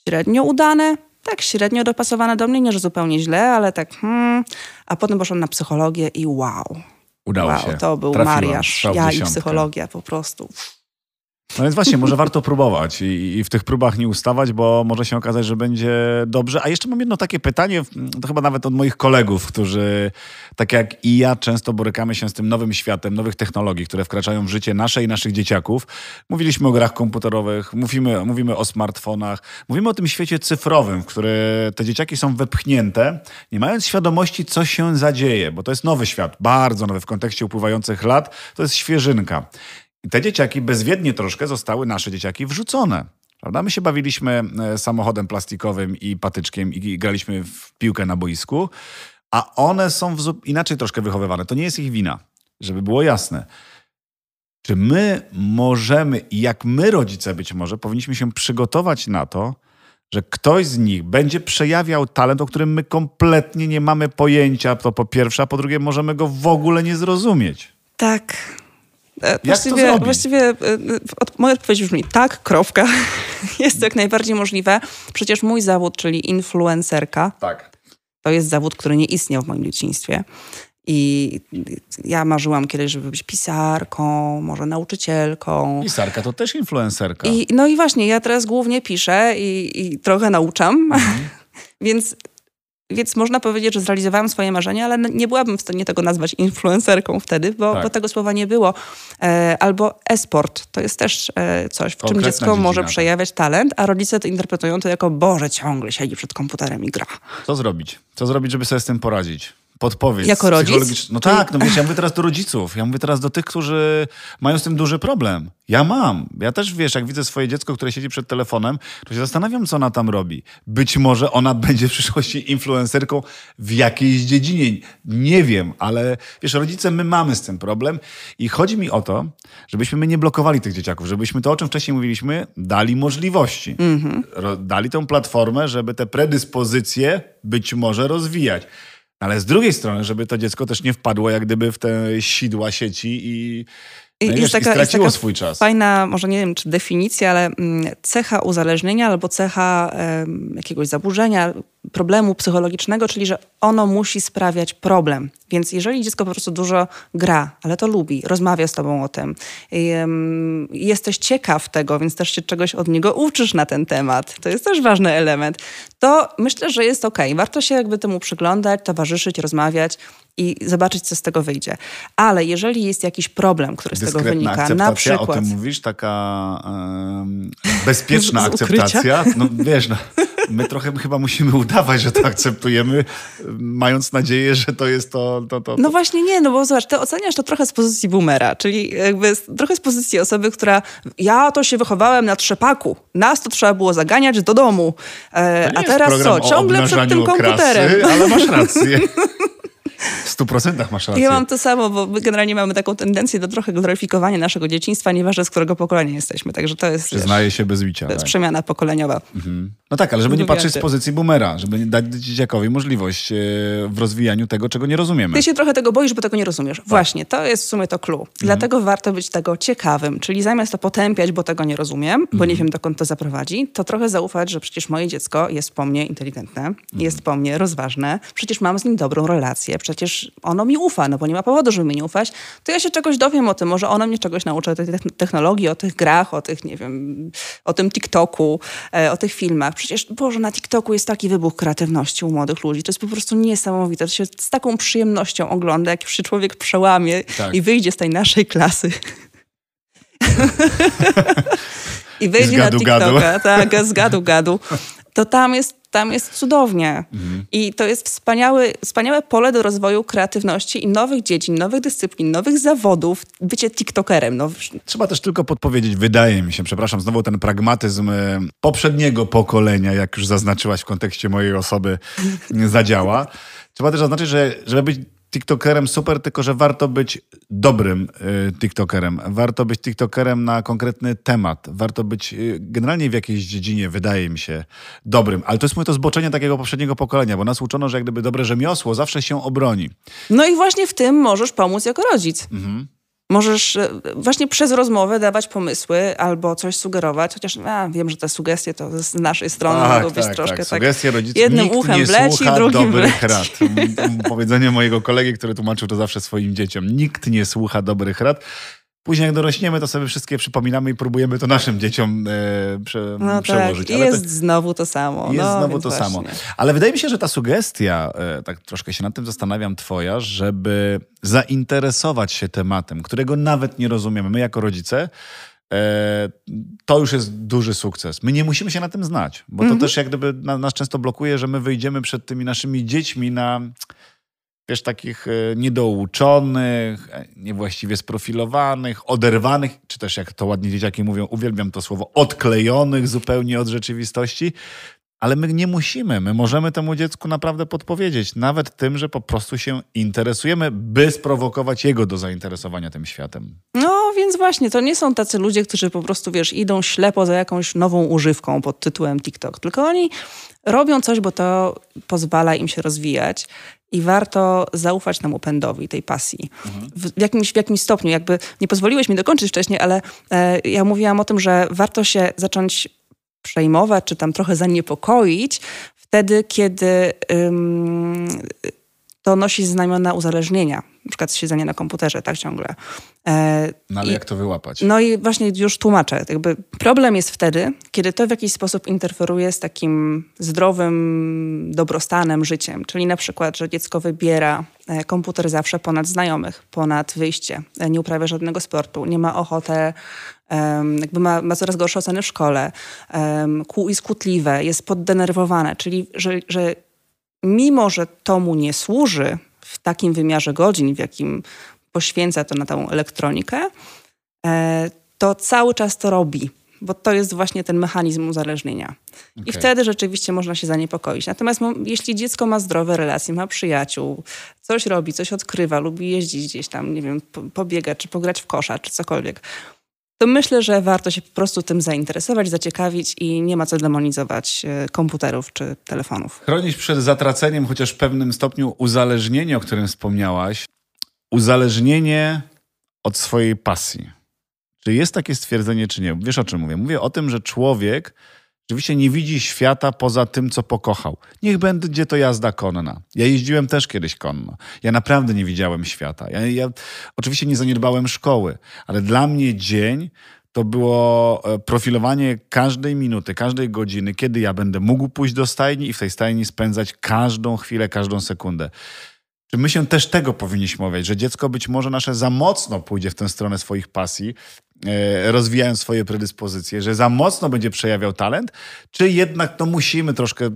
średnio udane, tak średnio dopasowane do mnie, nie że zupełnie źle, ale tak hmm, a potem poszłam na psychologię i wow. Udało wow, się. To był Trafiłam, mariaż, ja i psychologia po prostu. No więc właśnie, może warto próbować i, i w tych próbach nie ustawać, bo może się okazać, że będzie dobrze. A jeszcze mam jedno takie pytanie, to chyba nawet od moich kolegów, którzy tak jak i ja często borykamy się z tym nowym światem, nowych technologii, które wkraczają w życie nasze i naszych dzieciaków. Mówiliśmy o grach komputerowych, mówimy, mówimy o smartfonach, mówimy o tym świecie cyfrowym, w który te dzieciaki są wepchnięte, nie mając świadomości, co się zadzieje, bo to jest nowy świat, bardzo nowy w kontekście upływających lat, to jest świeżynka. I te dzieciaki bezwiednie troszkę zostały nasze dzieciaki wrzucone. Prawda? My się bawiliśmy samochodem plastikowym i patyczkiem i graliśmy w piłkę na boisku, a one są w... inaczej troszkę wychowywane. To nie jest ich wina, żeby było jasne. Czy my możemy, i jak my rodzice być może, powinniśmy się przygotować na to, że ktoś z nich będzie przejawiał talent, o którym my kompletnie nie mamy pojęcia, to po pierwsze, a po drugie możemy go w ogóle nie zrozumieć. Tak. Jak właściwie, to właściwie od, moja odpowiedź brzmi tak, kropka. Jest to jak najbardziej możliwe. Przecież mój zawód, czyli influencerka, tak. to jest zawód, który nie istniał w moim dzieciństwie. I ja marzyłam kiedyś, żeby być pisarką, może nauczycielką. Pisarka to też influencerka. I, no i właśnie, ja teraz głównie piszę i, i trochę nauczam, mhm. więc... Więc można powiedzieć, że zrealizowałam swoje marzenia, ale nie byłabym w stanie tego nazwać influencerką wtedy, bo, tak. bo tego słowa nie było. E, albo e-sport to jest też e, coś, w Konkretna czym dziecko dziedzina. Może przejawiać talent, a rodzice to interpretują to jako Boże, ciągle siedzi przed komputerem i gra. Co zrobić? Co zrobić, żeby sobie z tym poradzić? Podpowiedź. Jako rodzic? No tak, no wiesz, ja mówię teraz do rodziców, ja mówię teraz do tych, którzy mają z tym duży problem. Ja mam. Ja też, wiesz, jak widzę swoje dziecko, które siedzi przed telefonem, to się zastanawiam, co ona tam robi. Być może ona będzie w przyszłości influencerką w jakiejś dziedzinie. Nie wiem, ale wiesz, rodzice, my mamy z tym problem i chodzi mi o to, żebyśmy my nie blokowali tych dzieciaków, żebyśmy to, o czym wcześniej mówiliśmy, dali możliwości. Mhm. Dali tę platformę, żeby te predyspozycje być może rozwijać. Ale z drugiej strony, żeby to dziecko też nie wpadło jak gdyby w te sidła sieci i, I, no i, wiesz, taka, i straciło taka swój czas. Fajna, może nie wiem czy definicja, ale cecha uzależnienia albo cecha um, jakiegoś zaburzenia, problemu psychologicznego, czyli że ono musi sprawiać problem. Więc jeżeli dziecko po prostu dużo gra, ale to lubi, rozmawia z tobą o tym, i, um, jesteś ciekaw tego, więc też się czegoś od niego uczysz na ten temat, to jest też ważny element, to myślę, że jest okej. Okay. Warto się jakby temu przyglądać, towarzyszyć, rozmawiać i zobaczyć, co z tego wyjdzie. Ale jeżeli jest jakiś problem, który z tego wynika, na przykład... o tym mówisz, taka um, bezpieczna z, z akceptacja. No wiesz, no, my trochę chyba musimy udać Dawaj, że to akceptujemy, mając nadzieję, że to jest to, to, to... No właśnie nie, no bo zobacz, ty oceniasz to trochę z pozycji boomera, czyli jakby trochę z pozycji osoby, która... Ja to się wychowałem na trzepaku. Nas to trzeba było zaganiać do domu. E, a teraz co? Ciągle przed tym komputerem. Krasy, ale masz rację. W stu procentach masz rację. Ja mam to samo, bo my generalnie mamy taką tendencję do trochę gloryfikowania naszego dzieciństwa, nieważne z którego pokolenia jesteśmy. Także to jest... Przyznaję się bez bicia. To jest tak. Przemiana pokoleniowa. Mhm. No tak, ale żeby nie patrzeć z pozycji boomera, żeby dać dzieciakowi możliwość w rozwijaniu tego, czego nie rozumiemy. Ty się trochę tego boisz, bo tego nie rozumiesz. Tak. Właśnie, to jest w sumie to clue. Dlatego mhm. warto być tego ciekawym. Czyli zamiast to potępiać, bo tego nie rozumiem, mhm. bo nie wiem, dokąd to zaprowadzi, to trochę zaufać, że przecież moje dziecko jest po mnie inteligentne, mhm. jest po mnie rozważne, przecież mam z nim dobrą relację, przecież ono mi ufa, no bo nie ma powodu, żeby mi nie ufać, to ja się czegoś dowiem o tym, może ono mnie czegoś nauczy o tej technologii, o tych grach, o tych, nie wiem, o tym TikToku, o tych filmach. Przecież, Boże, na TikToku jest taki wybuch kreatywności u młodych ludzi, to jest po prostu niesamowite, to się z taką przyjemnością ogląda, jak się człowiek przełamie tak. i wyjdzie z tej naszej klasy. I wyjdzie na TikToka, tak, z gadu gadu. To tam jest Tam jest cudownie. Mhm. I to jest wspaniały, wspaniałe pole do rozwoju kreatywności i nowych dziedzin, nowych dyscyplin, nowych zawodów, bycie TikTokerem. No. Trzeba też tylko podpowiedzieć, wydaje mi się, przepraszam, znowu ten pragmatyzm poprzedniego pokolenia, jak już zaznaczyłaś w kontekście mojej osoby, zadziała. Trzeba też zaznaczyć, że żeby być tiktokerem super, tylko że warto być dobrym tiktokerem. Warto być tiktokerem na konkretny temat. Warto być generalnie w jakiejś dziedzinie, wydaje mi się, dobrym. Ale to jest to zboczenie takiego poprzedniego pokolenia, bo nas uczono, że jak gdyby dobre rzemiosło zawsze się obroni. No i właśnie w tym możesz pomóc jako rodzic. Mhm. Możesz właśnie przez rozmowę dawać pomysły albo coś sugerować, chociaż a, wiem, że te sugestie to z naszej strony tak, mogą być tak, troszkę tak. Sugestie tak, rodziców, jednym nikt uchem nie wleci, słucha drugim dobrych rad. Powiedzenie mojego kolegi, który tłumaczył to zawsze swoim dzieciom. Nikt nie słucha dobrych rad. Później jak dorośniemy, to sobie wszystkie przypominamy i próbujemy to naszym dzieciom e, prze, no przełożyć. Tak. Ale jest to, znowu to samo. Jest no, znowu to właśnie. samo. Ale wydaje mi się, że ta sugestia, e, tak troszkę się nad tym zastanawiam, twoja, żeby zainteresować się tematem, którego nawet nie rozumiemy. My jako rodzice, e, to już jest duży sukces. My nie musimy się na tym znać, bo to mm-hmm. też jak gdyby na, nas często blokuje, że my wyjdziemy przed tymi naszymi dziećmi na... Wiesz, takich niedouczonych, niewłaściwie sprofilowanych, oderwanych, czy też jak to ładnie dzieciaki mówią, uwielbiam to słowo, odklejonych zupełnie od rzeczywistości. Ale my nie musimy. My możemy temu dziecku naprawdę podpowiedzieć. Nawet tym, że po prostu się interesujemy, by sprowokować jego do zainteresowania tym światem. No, więc właśnie. To nie są tacy ludzie, którzy po prostu, wiesz, idą ślepo za jakąś nową używką pod tytułem TikTok. Tylko oni robią coś, bo to pozwala im się rozwijać. I warto zaufać temu pędowi, tej pasji. Mhm. W, jakimś, w jakimś stopniu. Jakby nie pozwoliłeś mi dokończyć wcześniej, ale e, ja mówiłam o tym, że warto się zacząć przejmować, czy tam trochę zaniepokoić wtedy, kiedy ym, to nosi znamiona uzależnienia. Na przykład siedzenie na komputerze tak ciągle. E, no ale i, jak to wyłapać? No i właśnie już tłumaczę. Jakby problem jest wtedy, kiedy to w jakiś sposób interferuje z takim zdrowym dobrostanem, życiem. Czyli na przykład, że dziecko wybiera komputer zawsze ponad znajomych, ponad wyjście. Nie uprawia żadnego sportu, nie ma ochotę, um, jakby ma, ma coraz gorsze oceny w szkole, um, kłu, jest kłótliwe, jest poddenerwowane. Czyli, że, że mimo, że to mu nie służy w takim wymiarze godzin, w jakim poświęca to na tą elektronikę, to cały czas to robi, bo to jest właśnie ten mechanizm uzależnienia. Okay. I wtedy rzeczywiście można się zaniepokoić. Natomiast jeśli dziecko ma zdrowe relacje, ma przyjaciół, coś robi, coś odkrywa, lubi jeździć gdzieś tam, nie wiem, pobiegać, czy pograć w kosza, czy cokolwiek, to myślę, że warto się po prostu tym zainteresować, zaciekawić i nie ma co demonizować komputerów czy telefonów. Chronić przed zatraceniem, chociaż w pewnym stopniu uzależnienie, o którym wspomniałaś, uzależnienie od swojej pasji. Czy jest takie stwierdzenie, czy nie? Wiesz, o czym mówię? Mówię o tym, że człowiek oczywiście nie widzi świata poza tym, co pokochał. Niech będzie to jazda konna. Ja jeździłem też kiedyś konno. Ja naprawdę nie widziałem świata. Ja, ja oczywiście nie zaniedbałem szkoły, ale dla mnie dzień to było profilowanie każdej minuty, każdej godziny, kiedy ja będę mógł pójść do stajni i w tej stajni spędzać każdą chwilę, każdą sekundę. Czy my się też tego powinniśmy obawiać, że dziecko być może nasze za mocno pójdzie w tę stronę swoich pasji, e, rozwijając swoje predyspozycje, że za mocno będzie przejawiał talent, czy jednak to musimy troszkę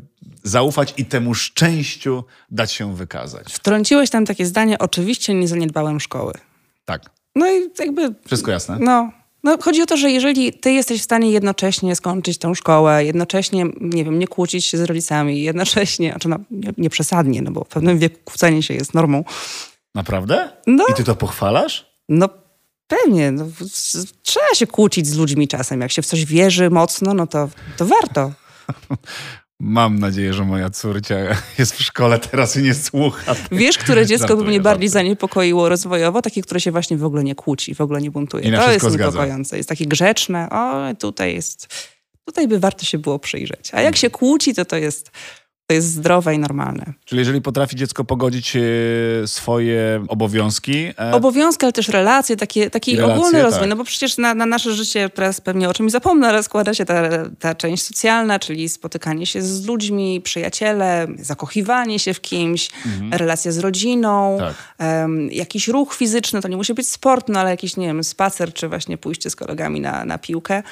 zaufać i temu szczęściu dać się wykazać? Wtrąciłeś tam takie zdanie, oczywiście nie zaniedbałem szkoły. Tak. No i jakby... Wszystko jasne? No. No, chodzi o to, że jeżeli ty jesteś w stanie jednocześnie skończyć tą szkołę, jednocześnie, nie wiem, nie kłócić się z rodzicami, jednocześnie, znaczy no, nie, nie przesadnie, no bo w pewnym wieku kłócenie się jest normą. Naprawdę? No. I ty to pochwalasz? No pewnie. No, trzeba się kłócić z ludźmi czasem. Jak się w coś wierzy mocno, no to, to warto. Mam nadzieję, że moja córka jest w szkole teraz i nie słucha. Wiesz, które dziecko Zartuję, by mnie bardziej żartuję. zaniepokoiło rozwojowo? Takie, które się właśnie w ogóle nie kłóci, w ogóle nie buntuje. I to jest niepokojące. Zgadza. Jest takie grzeczne. O, tutaj jest... Tutaj by warto się było przyjrzeć. A jak się kłóci, to to jest... To jest zdrowe i normalne. Czyli jeżeli potrafi dziecko pogodzić swoje obowiązki... Obowiązki, ale też relacje, takie, taki relacje, ogólny rozwój. Tak. No bo przecież na, na nasze życie, teraz pewnie o czymś zapomnę, ale składa się ta, ta część socjalna, czyli spotykanie się z ludźmi, przyjaciele, zakochiwanie się w kimś, mhm. relacja z rodziną, tak. um, jakiś ruch fizyczny, to nie musi być sport, no ale jakiś, nie wiem, spacer, czy właśnie pójście z kolegami na, na piłkę.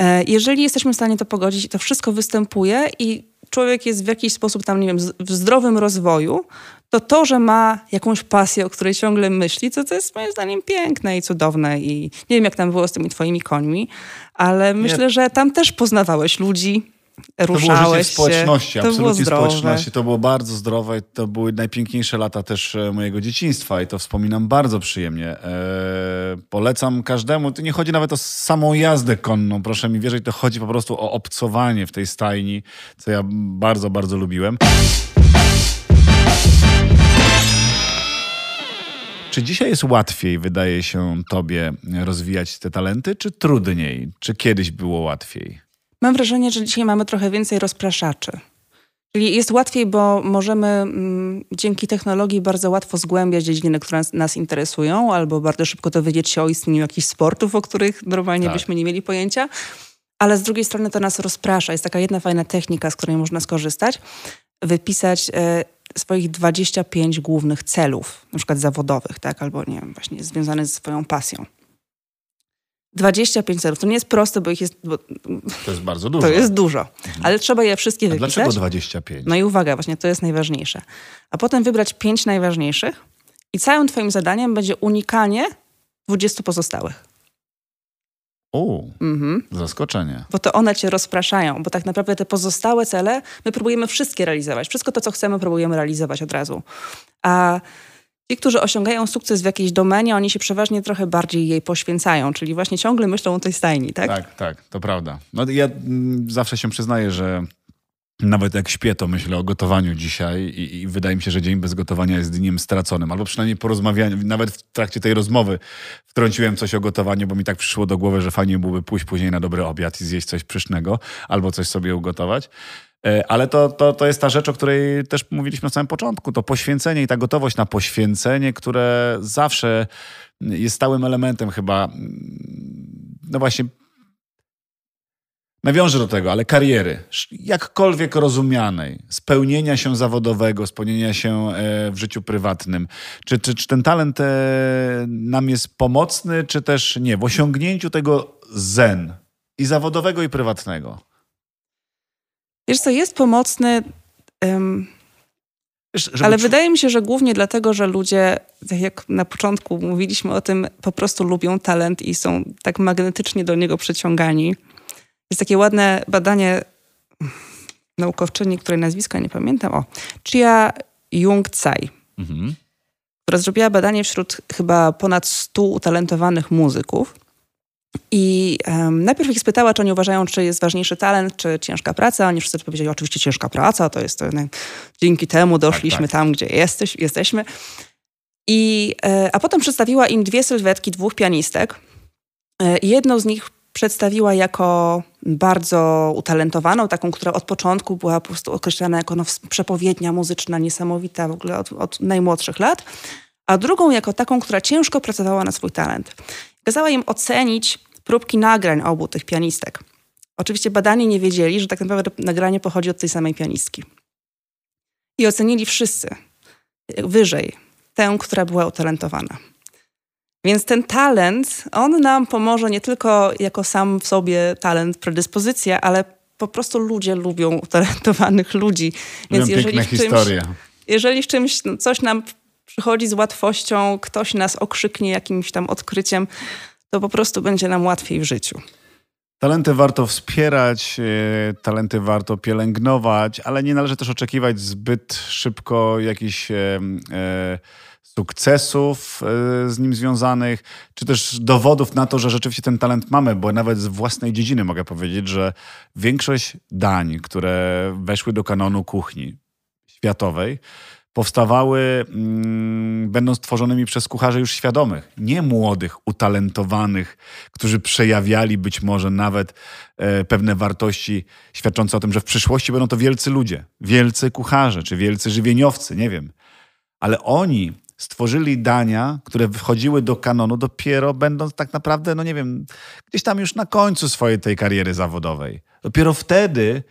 E, jeżeli jesteśmy w stanie to pogodzić, to wszystko występuje i człowiek jest w jakiś sposób tam, nie wiem, w zdrowym rozwoju, to to, że ma jakąś pasję, o której ciągle myśli, to to jest moim zdaniem piękne i cudowne i nie wiem, jak tam było z tymi twoimi końmi, ale myślę, nie. że tam też poznawałeś ludzi. ruszałeś się. To było życie w społeczności, się, absolutnie w społeczności. To było bardzo zdrowe i to były najpiękniejsze lata też mojego dzieciństwa i to wspominam bardzo przyjemnie. Eee, polecam każdemu, to nie chodzi nawet o samą jazdę konną, proszę mi wierzyć, to chodzi po prostu o obcowanie w tej stajni, co ja bardzo, bardzo lubiłem. Czy dzisiaj jest łatwiej, wydaje się tobie, rozwijać te talenty, czy trudniej? Czy kiedyś było łatwiej? Mam wrażenie, że dzisiaj mamy trochę więcej rozpraszaczy. Czyli jest łatwiej, bo możemy m, dzięki technologii bardzo łatwo zgłębiać dziedziny, które nas, nas interesują, albo bardzo szybko dowiedzieć się o istnieniu jakichś sportów, o których normalnie tak. byśmy nie mieli pojęcia. Ale z drugiej strony to nas rozprasza. Jest taka jedna fajna technika, z której można skorzystać. Wypisać... E, swoich dwudziestu pięciu głównych celów, na przykład zawodowych, tak, albo nie wiem, właśnie związanych ze swoją pasją. dwadzieścia pięć celów. To nie jest proste, bo ich jest... Bo, to jest bardzo dużo. To jest dużo, mhm. ale trzeba je wszystkie A wypisać. Dlaczego dwadzieścia pięć? No i uwaga, właśnie to jest najważniejsze. A potem wybrać pięć najważniejszych i całym twoim zadaniem będzie unikanie dwudziestu pozostałych. O, mhm. zaskoczenie. Bo to one cię rozpraszają, bo tak naprawdę te pozostałe cele, my próbujemy wszystkie realizować. Wszystko to, co chcemy, próbujemy realizować od razu. A ci, którzy osiągają sukces w jakiejś domenie, oni się przeważnie trochę bardziej jej poświęcają, czyli właśnie ciągle myślą o tej stajni, tak? Tak, tak, to prawda. No, ja m, zawsze się przyznaję, że nawet jak śpię, to myślę o gotowaniu dzisiaj i, i wydaje mi się, że dzień bez gotowania jest dniem straconym. Albo przynajmniej porozmawianiu, nawet w trakcie tej rozmowy wtrąciłem coś o gotowaniu, bo mi tak przyszło do głowy, że fajnie byłoby pójść później na dobry obiad i zjeść coś pysznego albo coś sobie ugotować. Ale to, to, to jest ta rzecz, o której też mówiliśmy na samym początku. To poświęcenie i ta gotowość na poświęcenie, które zawsze jest stałym elementem chyba, no właśnie, nawiążę do tego, ale kariery, jakkolwiek rozumianej, spełnienia się zawodowego, spełnienia się w życiu prywatnym. Czy, czy, czy ten talent nam jest pomocny, czy też nie? W osiągnięciu tego zen i zawodowego, i prywatnego. Wiesz co, jest pomocny, um, Wiesz, ale wydaje mi się, że głównie dlatego, że ludzie, tak jak na początku mówiliśmy o tym, po prostu lubią talent i są tak magnetycznie do niego przyciągani. Jest takie ładne badanie naukowczyni, której nazwiska nie pamiętam, o, Chia Jung Tsai, mhm. która zrobiła badanie wśród chyba ponad stu utalentowanych muzyków i um, najpierw ich spytała, czy oni uważają, czy jest ważniejszy talent, czy ciężka praca. Oni wszyscy powiedzieli, oczywiście ciężka praca, to jest to, no, dzięki temu doszliśmy tak, tak. tam, gdzie jesteś, jesteśmy. I, e, a potem przedstawiła im dwie sylwetki dwóch pianistek. E, jedną z nich przedstawiła jako bardzo utalentowaną, taką, która od początku była po prostu określana jako no, przepowiednia muzyczna, niesamowita w ogóle od, od najmłodszych lat, a drugą jako taką, która ciężko pracowała na swój talent. Kazała im ocenić próbki nagrań obu tych pianistek. Oczywiście badani nie wiedzieli, że tak naprawdę nagranie pochodzi od tej samej pianistki. I ocenili wszyscy wyżej tę, która była utalentowana. Więc ten talent, on nam pomoże nie tylko jako sam w sobie talent, predyspozycja, ale po prostu ludzie lubią utalentowanych ludzi. Więc lubią jeżeli, w czymś, jeżeli w czymś no, coś nam przychodzi z łatwością, ktoś nas okrzyknie jakimś tam odkryciem, to po prostu będzie nam łatwiej w życiu. Talenty warto wspierać, talenty warto pielęgnować, ale nie należy też oczekiwać zbyt szybko jakichś e, e, sukcesów z nim związanych, czy też dowodów na to, że rzeczywiście ten talent mamy, bo nawet z własnej dziedziny mogę powiedzieć, że większość dań, które weszły do kanonu kuchni światowej, powstawały mm, będąc tworzonymi przez kucharzy już świadomych, nie młodych, utalentowanych, którzy przejawiali być może nawet e, pewne wartości świadczące o tym, że w przyszłości będą to wielcy ludzie, wielcy kucharze, czy wielcy żywieniowcy, nie wiem. Ale oni stworzyli dania, które wchodziły do kanonu dopiero będąc tak naprawdę, no nie wiem, gdzieś tam już na końcu swojej tej kariery zawodowej. Dopiero wtedy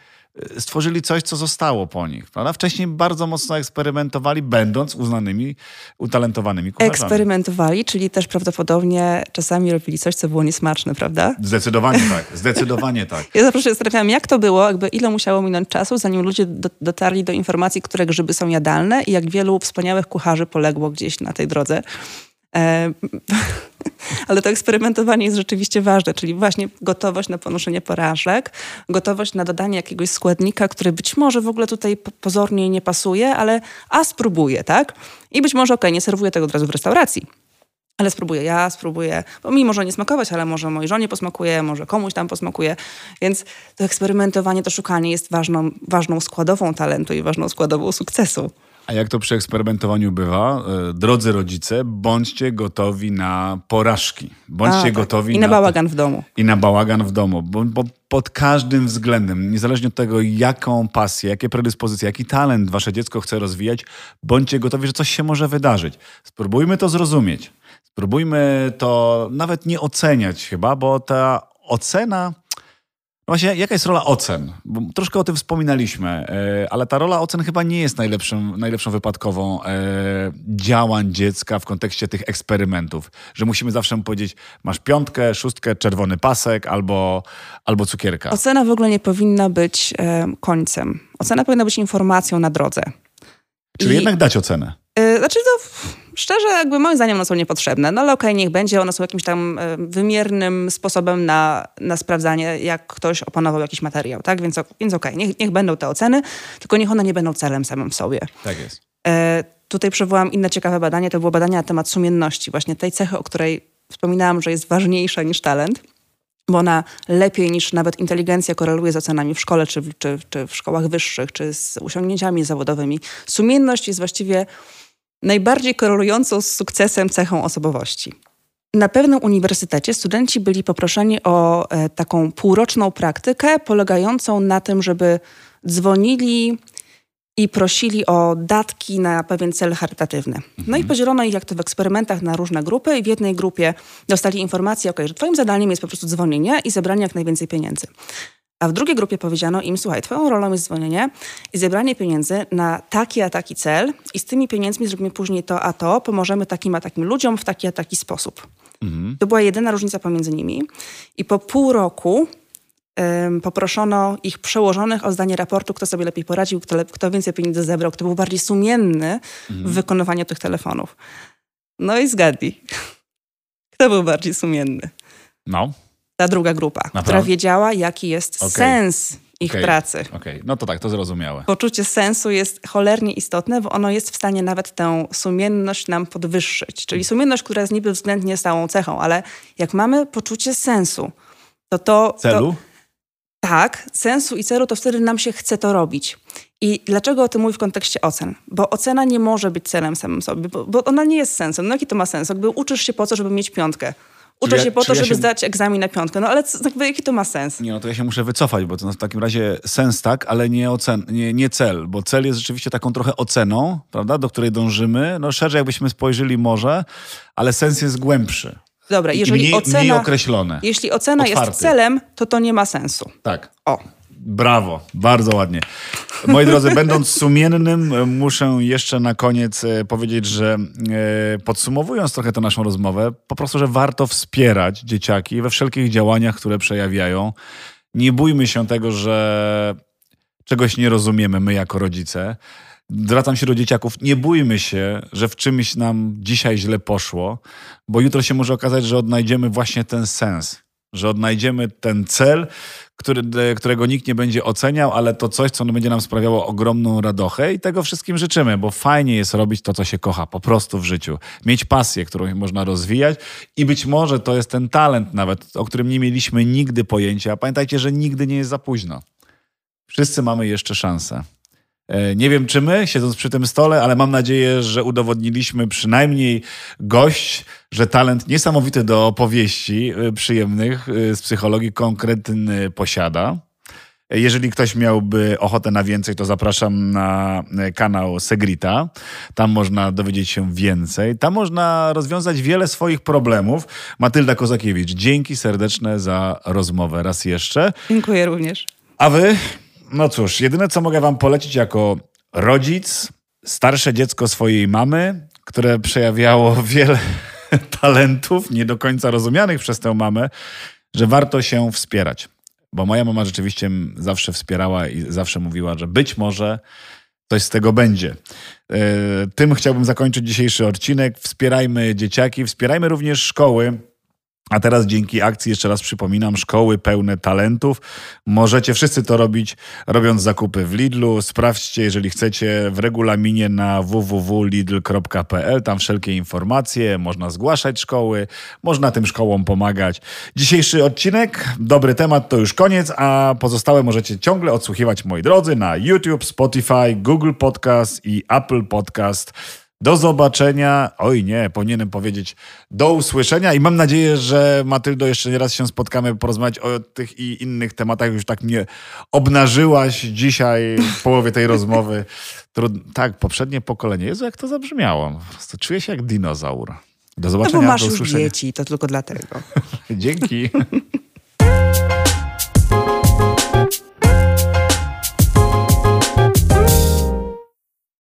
stworzyli coś, co zostało po nich. Prawda? Wcześniej bardzo mocno eksperymentowali, będąc uznanymi, utalentowanymi kucharzami. Eksperymentowali, czyli też prawdopodobnie czasami robili coś, co było niesmaczne, prawda? Zdecydowanie tak. Zdecydowanie tak. Ja zawsze się zastanawiałam, jak to było, jakby ile musiało minąć czasu, zanim ludzie do, dotarli do informacji, które grzyby są jadalne i jak wielu wspaniałych kucharzy poległo gdzieś na tej drodze. E, ale to eksperymentowanie jest rzeczywiście ważne, czyli właśnie gotowość na ponoszenie porażek, gotowość na dodanie jakiegoś składnika, który być może w ogóle tutaj pozornie nie pasuje, ale a spróbuję, tak? I być może, okej, nie serwuję tego od razu w restauracji, ale spróbuję ja, spróbuję, bo mi może nie smakować, ale może mojej żonie posmakuje, może komuś tam posmakuje. Więc to eksperymentowanie, to szukanie jest ważną, ważną składową talentu i ważną składową sukcesu. A jak to przy eksperymentowaniu bywa? Drodzy rodzice, bądźcie gotowi na porażki. Bądźcie A, tak. gotowi I na, na bałagan w domu. I na bałagan w domu. Bo, bo pod każdym względem, niezależnie od tego, jaką pasję, jakie predyspozycje, jaki talent wasze dziecko chce rozwijać, bądźcie gotowi, że coś się może wydarzyć. Spróbujmy to zrozumieć. Spróbujmy to nawet nie oceniać chyba, bo ta ocena... Właśnie, jaka jest rola ocen? Bo troszkę o tym wspominaliśmy, ale ta rola ocen chyba nie jest najlepszą, najlepszą wypadkową działań dziecka w kontekście tych eksperymentów. Że musimy zawsze mu powiedzieć, masz piątkę, szóstkę, czerwony pasek albo, albo cukierka. Ocena w ogóle nie powinna być końcem. Ocena powinna być informacją na drodze. Czyli I... jednak dać ocenę. Znaczy to szczerze, jakby moim zdaniem one są niepotrzebne, no ale okej, niech będzie, one są jakimś tam wymiernym sposobem na, na sprawdzanie, jak ktoś opanował jakiś materiał, tak? Więc, więc okej, niech, niech będą te oceny, tylko niech one nie będą celem samym w sobie. Tak jest. E, tutaj przywołam inne ciekawe badanie, to było badanie na temat sumienności, właśnie tej cechy, o której wspominałam, że jest ważniejsza niż talent, bo ona lepiej niż nawet inteligencja koreluje z ocenami w szkole, czy, czy, czy w szkołach wyższych, czy z osiągnięciami zawodowymi. Sumienność jest właściwie najbardziej korelującą z sukcesem cechą osobowości. Na pewnym uniwersytecie studenci byli poproszeni o e, taką półroczną praktykę polegającą na tym, żeby dzwonili i prosili o datki na pewien cel charytatywny. No i podzielono ich, jak to w eksperymentach, na różne grupy i w jednej grupie dostali informację, okay, że twoim zadaniem jest po prostu dzwonienie i zebranie jak najwięcej pieniędzy. A w drugiej grupie powiedziano im, słuchaj, twoją rolą jest dzwonienie i zebranie pieniędzy na taki a taki cel i z tymi pieniędzmi zrobimy później to a to, pomożemy takim a takim ludziom w taki a taki sposób. Mhm. To była jedyna różnica pomiędzy nimi. I po pół roku ym, poproszono ich przełożonych o zdanie raportu, kto sobie lepiej poradził, kto, lep- kto więcej pieniędzy zebrał, kto był bardziej sumienny mhm. w wykonywaniu tych telefonów. No i zgadli. Kto był bardziej sumienny? No. Ta druga grupa, Naprawdę? która wiedziała, jaki jest okay. sens ich okay. pracy. Okay. No to tak, to zrozumiałe. Poczucie sensu jest cholernie istotne, bo ono jest w stanie nawet tę sumienność nam podwyższyć. Czyli sumienność, która jest niby względnie stałą cechą, ale jak mamy poczucie sensu, to to... Celu? To, tak, sensu i celu, to wtedy nam się chce to robić. I dlaczego o tym mówię w kontekście ocen? Bo ocena nie może być celem samym sobie, bo, bo ona nie jest sensem. No jaki to ma sens? Jakby uczysz się po co, żeby mieć piątkę. Uczę ja, się po to, ja żeby się... zdać egzamin na piątkę. No ale co, jakby, jaki to ma sens? Nie, no to ja się muszę wycofać, bo to no, w takim razie sens tak, ale nie, ocen, nie, nie cel. Bo cel jest rzeczywiście taką trochę oceną, prawda, do której dążymy. No szerzej jakbyśmy spojrzeli może, ale sens jest głębszy. Dobra, jeżeli mniej, ocena... Mniej określone. Jeśli ocena Otwarty. jest celem, to to nie ma sensu. Tak. O. Brawo, bardzo ładnie. Moi drodzy, będąc sumiennym, muszę jeszcze na koniec powiedzieć, że podsumowując trochę tę naszą rozmowę, po prostu, że warto wspierać dzieciaki we wszelkich działaniach, które przejawiają. Nie bójmy się tego, że czegoś nie rozumiemy my jako rodzice. Zwracam się do dzieciaków, nie bójmy się, że w czymś nam dzisiaj źle poszło, bo jutro się może okazać, że odnajdziemy właśnie ten sens. Że odnajdziemy ten cel, który, którego nikt nie będzie oceniał, ale to coś, co będzie nam sprawiało ogromną radochę i tego wszystkim życzymy, bo fajnie jest robić to, co się kocha, po prostu w życiu. Mieć pasję, którą można rozwijać i być może to jest ten talent nawet, o którym nie mieliśmy nigdy pojęcia. Pamiętajcie, że nigdy nie jest za późno. Wszyscy mamy jeszcze szansę. Nie wiem, czy my, siedząc przy tym stole, ale mam nadzieję, że udowodniliśmy przynajmniej gość, że talent niesamowity do opowieści przyjemnych z psychologii konkretny posiada. Jeżeli ktoś miałby ochotę na więcej, to zapraszam na kanał Segrita. Tam można dowiedzieć się więcej. Tam można rozwiązać wiele swoich problemów. Matylda Kozakiewicz, dzięki serdeczne za rozmowę raz jeszcze. Dziękuję również. A wy... No cóż, jedyne co mogę wam polecić jako rodzic, starsze dziecko swojej mamy, które przejawiało wiele talentów nie do końca rozumianych przez tę mamę, że warto się wspierać. Bo moja mama rzeczywiście zawsze wspierała i zawsze mówiła, że być może coś z tego będzie. Tym chciałbym zakończyć dzisiejszy odcinek. Wspierajmy dzieciaki, wspierajmy również szkoły. A teraz dzięki akcji, jeszcze raz przypominam, Szkoły Pełne Talentów. Możecie wszyscy to robić, robiąc zakupy w Lidlu. Sprawdźcie, jeżeli chcecie, w regulaminie na w w w kropka lidl kropka p l. Tam wszelkie informacje, można zgłaszać szkoły, można tym szkołom pomagać. Dzisiejszy odcinek, dobry temat, to już koniec, a pozostałe możecie ciągle odsłuchiwać, moi drodzy, na YouTube, Spotify, Google Podcast i Apple Podcast. Do zobaczenia, oj nie, powinienem powiedzieć do usłyszenia i mam nadzieję, że Matyldo jeszcze nie raz się spotkamy, porozmawiać o tych i innych tematach, już tak mnie obnażyłaś dzisiaj w połowie tej rozmowy. Trudno, tak, poprzednie pokolenie, Jezu jak to zabrzmiało, po prostu czuję się jak dinozaur. Do zobaczenia, no bo masz do usłyszenia. Już dzieci, to tylko dlatego. Dzięki.